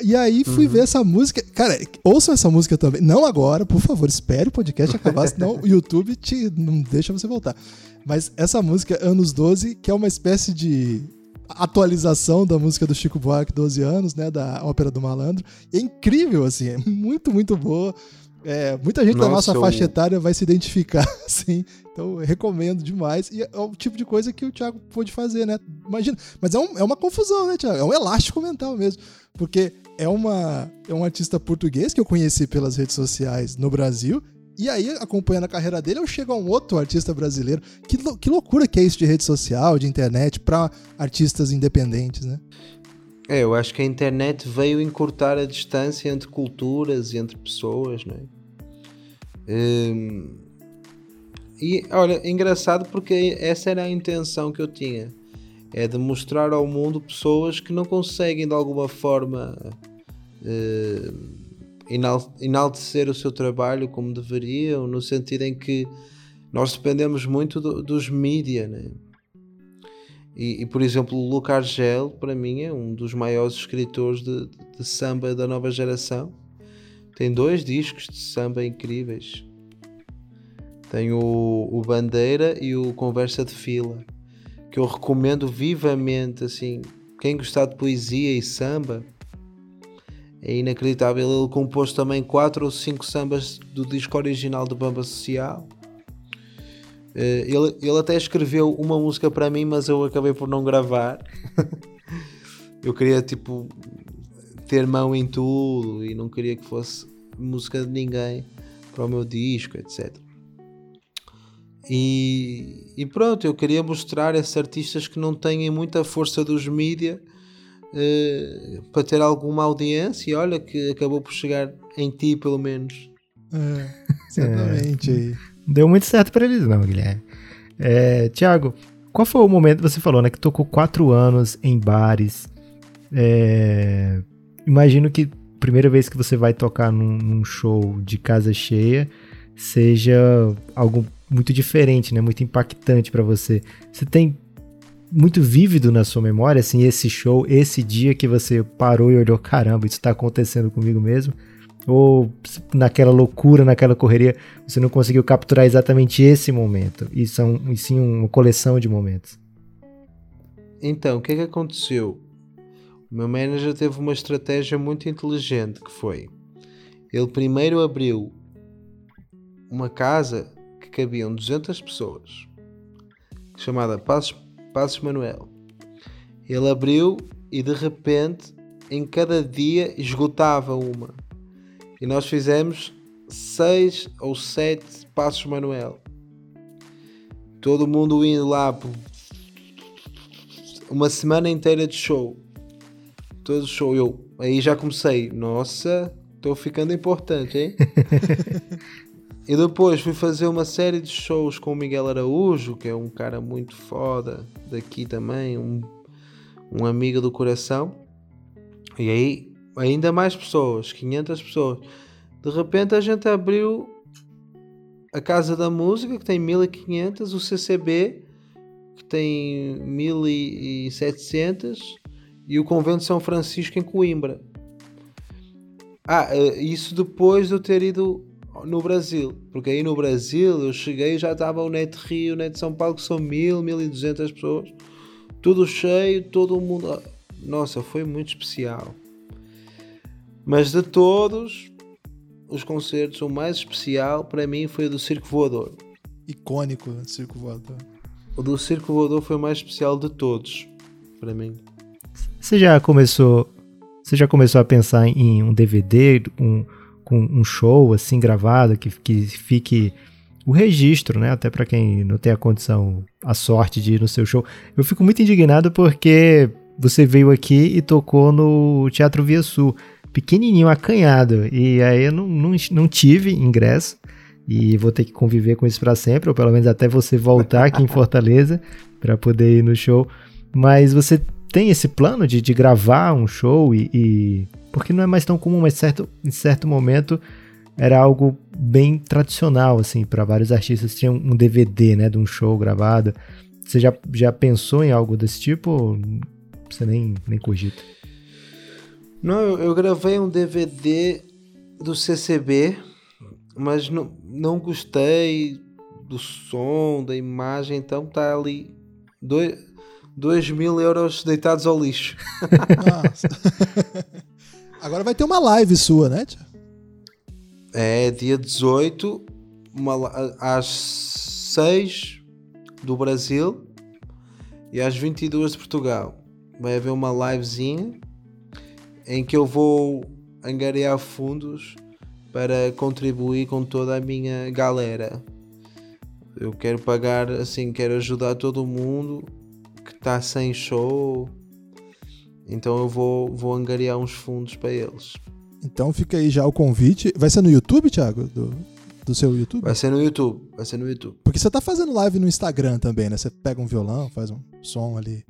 E aí fui ver essa música. Cara, ouçam essa música também. Não agora, por favor, espere o podcast acabar, senão o YouTube não deixa você voltar. Mas essa música, Anos 12, que é uma espécie de atualização da música do Chico Buarque, 12 anos, né? Da Ópera do Malandro. É incrível, assim, é muito, muito boa. É, muita gente da nossa faixa etária vai se identificar, assim. Então, eu recomendo demais. E é o tipo de coisa que o Thiago pôde fazer, né? Imagina. Mas é uma confusão, né, Thiago? É um elástico mental mesmo. Porque é um artista português que eu conheci pelas redes sociais no Brasil. E aí, acompanhando a carreira dele, eu chego a um outro artista brasileiro. Que loucura que é isso de rede social, de internet, para artistas independentes, né? É, eu acho que a internet veio encurtar a distância entre culturas e entre pessoas, né? E, olha, engraçado, porque essa era a intenção que eu tinha. É de mostrar ao mundo pessoas que não conseguem, de alguma forma, enaltecer o seu trabalho como deveriam, no sentido em que nós dependemos muito dos mídia, né? E, por exemplo, o Lucas Argel, para mim, é um dos maiores escritores de samba da nova geração. Tem 2 discos de samba incríveis. Tem o Bandeira e o Conversa de Fila, que eu recomendo vivamente, assim, Quem gostar de poesia e samba, é inacreditável. Ele compôs também 4 ou 5 sambas do disco original do Bamba Social. Ele até escreveu uma música para mim, mas eu acabei por não gravar. Eu queria, tipo, ter mão em tudo e não queria que fosse música de ninguém para o meu disco, etc. E pronto, eu queria mostrar esses artistas que não têm muita força dos mídia para ter alguma audiência, e olha que acabou por chegar em ti, pelo menos. Exatamente. Deu muito certo para eles, não, Guilherme. Tiago, qual foi o momento, você falou, né, que tocou 4 anos em bares. Imagino que a primeira vez que você vai tocar num show de casa cheia seja algo muito diferente, né? Muito impactante para você. Você tem muito vívido na sua memória, assim, esse show, esse dia que você parou e olhou, caramba, isso tá acontecendo comigo mesmo? Ou naquela loucura, naquela correria, você não conseguiu capturar exatamente esse momento? E sim uma coleção de momentos. Então, o que é que aconteceu? O meu manager teve uma estratégia muito inteligente, que foi... Ele primeiro abriu uma casa que cabiam 200 pessoas, chamada Passos Manuel. Ele abriu e, de repente, em cada dia esgotava uma. E nós fizemos 6 ou 7 Passos Manuel. Todo mundo indo lá por uma semana inteira de show. Todo show, eu aí já comecei, nossa, estou ficando importante, hein? E depois fui fazer uma série de shows com o Miguel Araújo, que é um cara muito foda daqui também, um amigo do coração. E aí, ainda mais pessoas, 500 pessoas. De repente a gente abriu a Casa da Música, que tem 1.500, o CCB, que tem 1.700, e o Convento de São Francisco em Coimbra. Isso depois de eu ter ido no Brasil, porque aí no Brasil eu cheguei e já estava o Net Rio, o Net São Paulo, que são 1.200 pessoas, tudo cheio, todo mundo. Nossa, foi muito especial. Mas de todos os concertos, o mais especial para mim foi o do Circo Voador. Icônico, né? Circo Voador. O do Circo Voador foi o mais especial de todos para mim. Você já começou a pensar em um DVD, com um show assim gravado, que fique o registro, né? Até para quem não tem a condição, a sorte de ir no seu show. Eu fico muito indignado porque você veio aqui e tocou no Teatro Via Sul, pequenininho, acanhado, e aí eu não tive ingresso e vou ter que conviver com isso para sempre, ou pelo menos até você voltar aqui em Fortaleza para poder ir no show. Mas você tem esse plano de gravar um show porque não é mais tão comum, mas em certo momento era algo bem tradicional, assim, para vários artistas tinha um DVD, né, de um show gravado. Você já pensou em algo desse tipo ou você nem cogita? Não, eu gravei um DVD do CCB, mas não gostei do som, da imagem, então tá ali 2.000 euros deitados ao lixo. Nossa. Agora vai ter uma live sua, né, tia? É, dia 18, às 6 do Brasil e às 22 de Portugal. Vai haver uma livezinha em que eu vou angariar fundos para contribuir com toda a minha galera. Eu quero pagar, assim, quero ajudar todo mundo que está sem show, então eu vou angariar uns fundos para eles. Então fica aí já o convite. Vai ser no YouTube, Thiago? Do seu YouTube? Vai ser no YouTube. Porque você tá fazendo live no Instagram também, né? Você pega um violão, faz um som ali.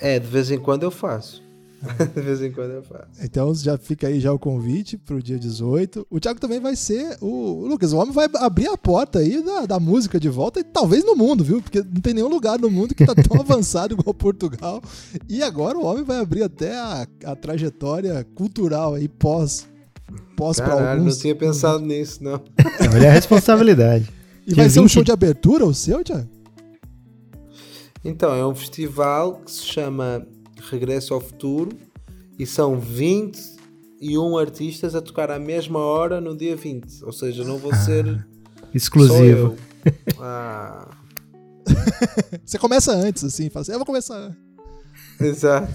De vez em quando eu faço. De vez em quando eu faço. Então já fica aí já o convite pro dia 18. O Thiago também vai ser o Lucas, o homem vai abrir a porta aí da música de volta, e talvez no mundo, viu? Porque não tem nenhum lugar no mundo que tá tão avançado igual Portugal. E agora o homem vai abrir até a trajetória cultural aí pós pra alguns. Caralho, não tinha pensado nisso, não. Olha a responsabilidade. E vai ser um show de abertura o seu, Thiago? Então, é um festival que se chama Regresso ao Futuro e são 21 artistas a tocar à mesma hora no dia 20. Ou seja, não vou ser exclusivo. Você começa antes, assim, fala assim, eu vou começar. Exato.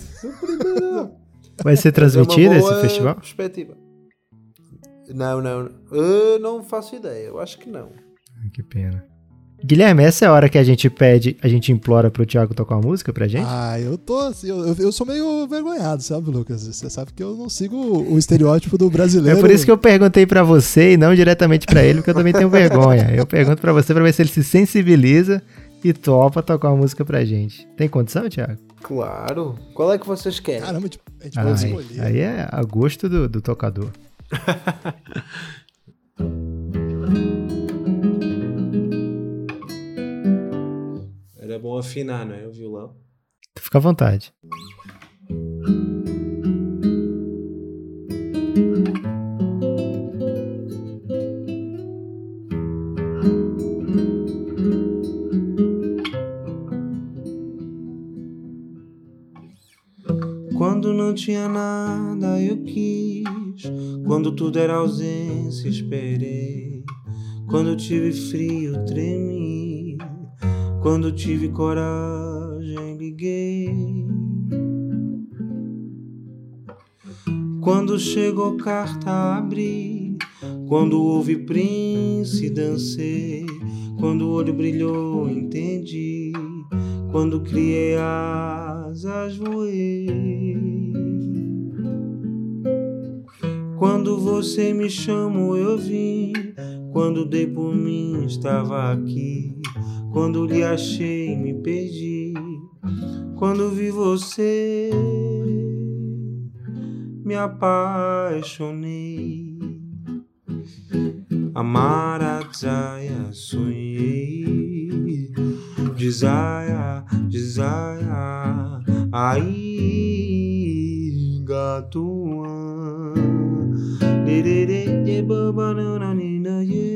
Vai ser transmitido esse festival? Perspectiva. Não. Eu não faço ideia, eu acho que não. Que pena. Guilherme, essa é a hora que a gente implora pro Thiago tocar uma música pra gente? Ah, eu tô assim, eu sou meio vergonhado, sabe, Lucas? Você sabe que eu não sigo o estereótipo do brasileiro. É por isso que eu perguntei pra você e não diretamente pra ele, porque eu também tenho vergonha. Eu pergunto pra você pra ver se ele se sensibiliza e topa tocar uma música pra gente. Tem condição, Thiago? Claro. Qual é que vocês querem? Caramba, a gente pode escolher. Aí é a gosto do tocador. Era bom afinar, não é? O violão. Fica à vontade. Quando não tinha nada, eu quis. Quando tudo era ausência, esperei. Quando tive frio, tremi. Quando tive coragem, liguei. Quando chegou carta, abri. Quando houve príncipe, dancei. Quando o olho brilhou, entendi. Quando criei asas, voei. Quando você me chamou, eu vim. Quando dei por mim, estava aqui. Quando lhe achei, me perdi. Quando vi você, me apaixonei. Amar a Zaya, sonhei. Desaya, aí, gatuã. Lirere, baba, nananina, yeah.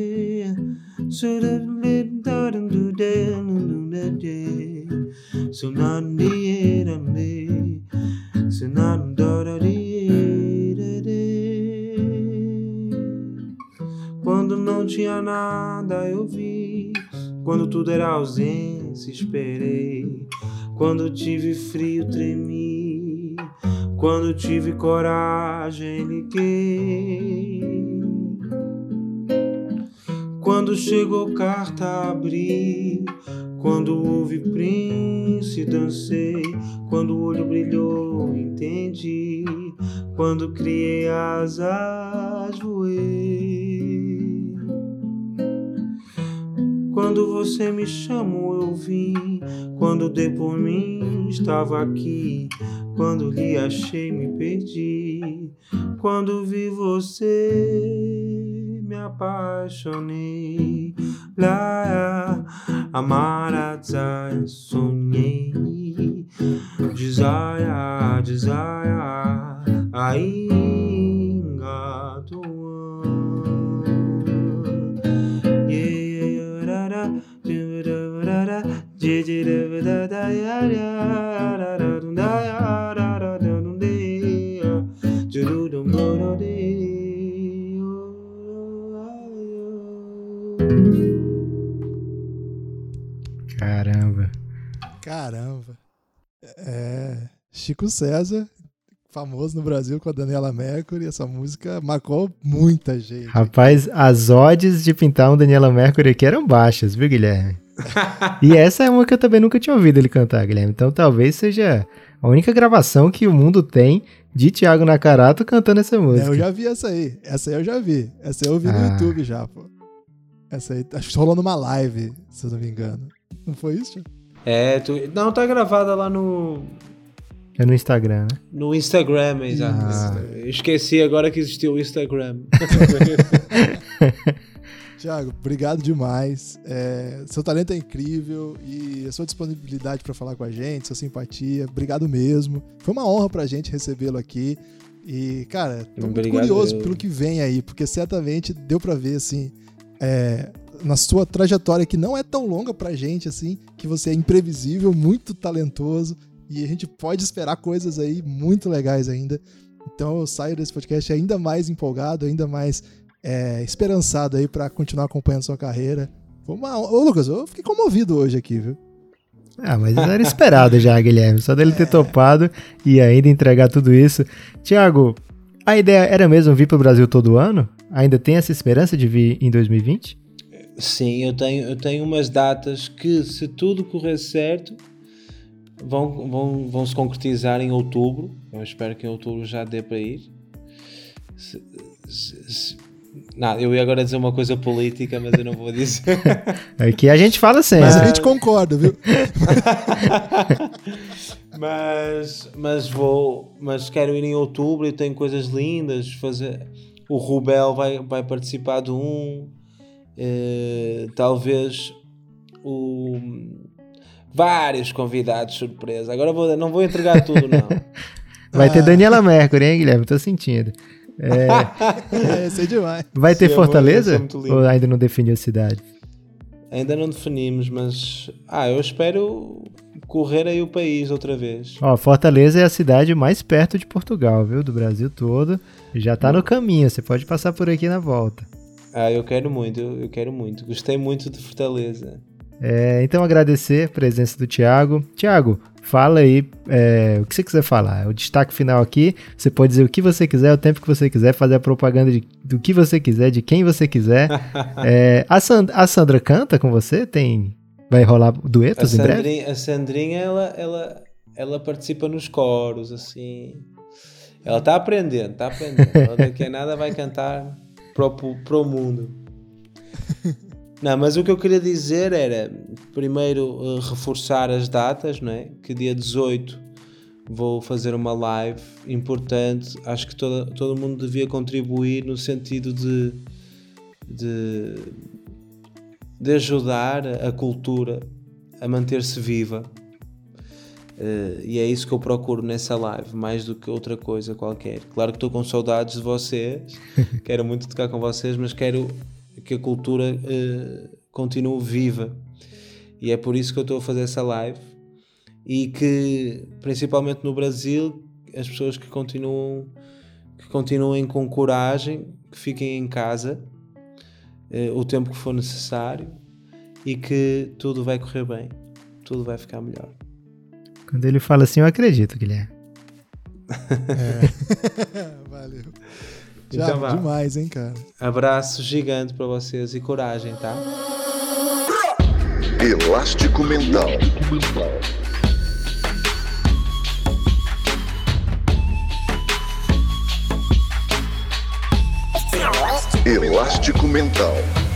Quando não tinha nada, eu vi. Quando tudo era ausência, esperei. Quando tive frio, tremi. Quando tive coragem, liguei. Quando chegou carta, abri. Quando houve príncipe, dancei. Quando o olho brilhou, entendi. Quando criei asas, voei. Quando você me chamou, eu vim. Quando dei por mim, estava aqui. Quando lhe achei, me perdi. Quando vi você, me apaixonei. Lá, amarada, sonhei. Desaya, ainda tua. Caramba. É, Chico César, famoso no Brasil com a Daniela Mercury. Essa música marcou muita gente. Rapaz, as odds de pintar um Daniela Mercury aqui eram baixas, viu, Guilherme? E essa é uma que eu também nunca tinha ouvido ele cantar, Guilherme. Então talvez seja a única gravação que o mundo tem de Thiago Nacarata cantando essa música. É, eu já vi essa aí. Essa aí eu já vi. Essa aí eu vi no YouTube já, pô. Essa aí, acho que rolou numa live, se eu não me engano. Não foi isso, Thiago? É, não, tá gravada lá no... É no Instagram, né? No Instagram, exato. Esqueci agora que existiu o Instagram. Thiago, obrigado demais. Seu talento é incrível e a sua disponibilidade pra falar com a gente, sua simpatia, obrigado mesmo. Foi uma honra pra gente recebê-lo aqui. E, cara, tô muito curioso pelo que vem aí, porque certamente deu pra ver, assim... na sua trajetória, que não é tão longa pra gente, assim, que você é imprevisível, muito talentoso, e a gente pode esperar coisas aí muito legais ainda. Então eu saio desse podcast ainda mais empolgado, ainda mais esperançado aí pra continuar acompanhando sua carreira. Ô Lucas, eu fiquei comovido hoje aqui, viu? Ah, mas era esperado já, Guilherme, só dele ter topado e ainda entregar tudo isso. Thiago, a ideia era mesmo vir pro Brasil todo ano? Ainda tem essa esperança de vir em 2020? Sim, eu tenho umas datas que, se tudo correr certo, vão se concretizar em outubro. Eu espero que em outubro já dê para ir. Não, eu ia agora dizer uma coisa política, mas eu não vou dizer. É que a gente fala sempre. Mas a gente concorda, viu? mas quero ir em outubro e tenho coisas lindas. O Rubel vai participar de um. Talvez vários convidados surpresa. Agora não vou entregar tudo, não. Vai ter Daniela Mercury, hein, Guilherme? Tô sentindo. Isso é demais. Vai ter Fortaleza? Ou ainda não definiu a cidade? Ainda não definimos, mas eu espero correr aí o país outra vez. Fortaleza é a cidade mais perto de Portugal, viu? Do Brasil todo. Já tá no caminho, você pode passar por aqui na volta. Eu quero muito, Gostei muito de Fortaleza. Então agradecer a presença do Thiago. Thiago, fala aí o que você quiser falar, o destaque final aqui, você pode dizer o que você quiser, o tempo que você quiser, fazer a propaganda do que você quiser, de quem você quiser. A Sandra canta com você? Vai rolar duetos em breve? A Sandrinha, ela participa nos coros, assim, ela tá aprendendo, ela daqui a nada vai cantar pro mundo. Não, mas o que eu queria dizer era, primeiro, reforçar as datas, não é? Que dia 18 vou fazer uma live importante. Acho que todo mundo devia contribuir no sentido de ajudar a cultura a manter-se viva. E é isso que eu procuro nessa live, mais do que outra coisa qualquer. Claro que estou com saudades de vocês, quero muito tocar com vocês, mas quero que a cultura continue viva, e é por isso que eu estou a fazer essa live, e que principalmente no Brasil as pessoas que continuem com coragem, que fiquem em casa o tempo que for necessário, e que tudo vai correr bem, tudo vai ficar melhor. Quando ele fala assim eu acredito, Guilherme. Valeu. Já, então, demais, hein, cara? Abraço gigante pra vocês e coragem, tá? Elástico Mental. Elástico Mental.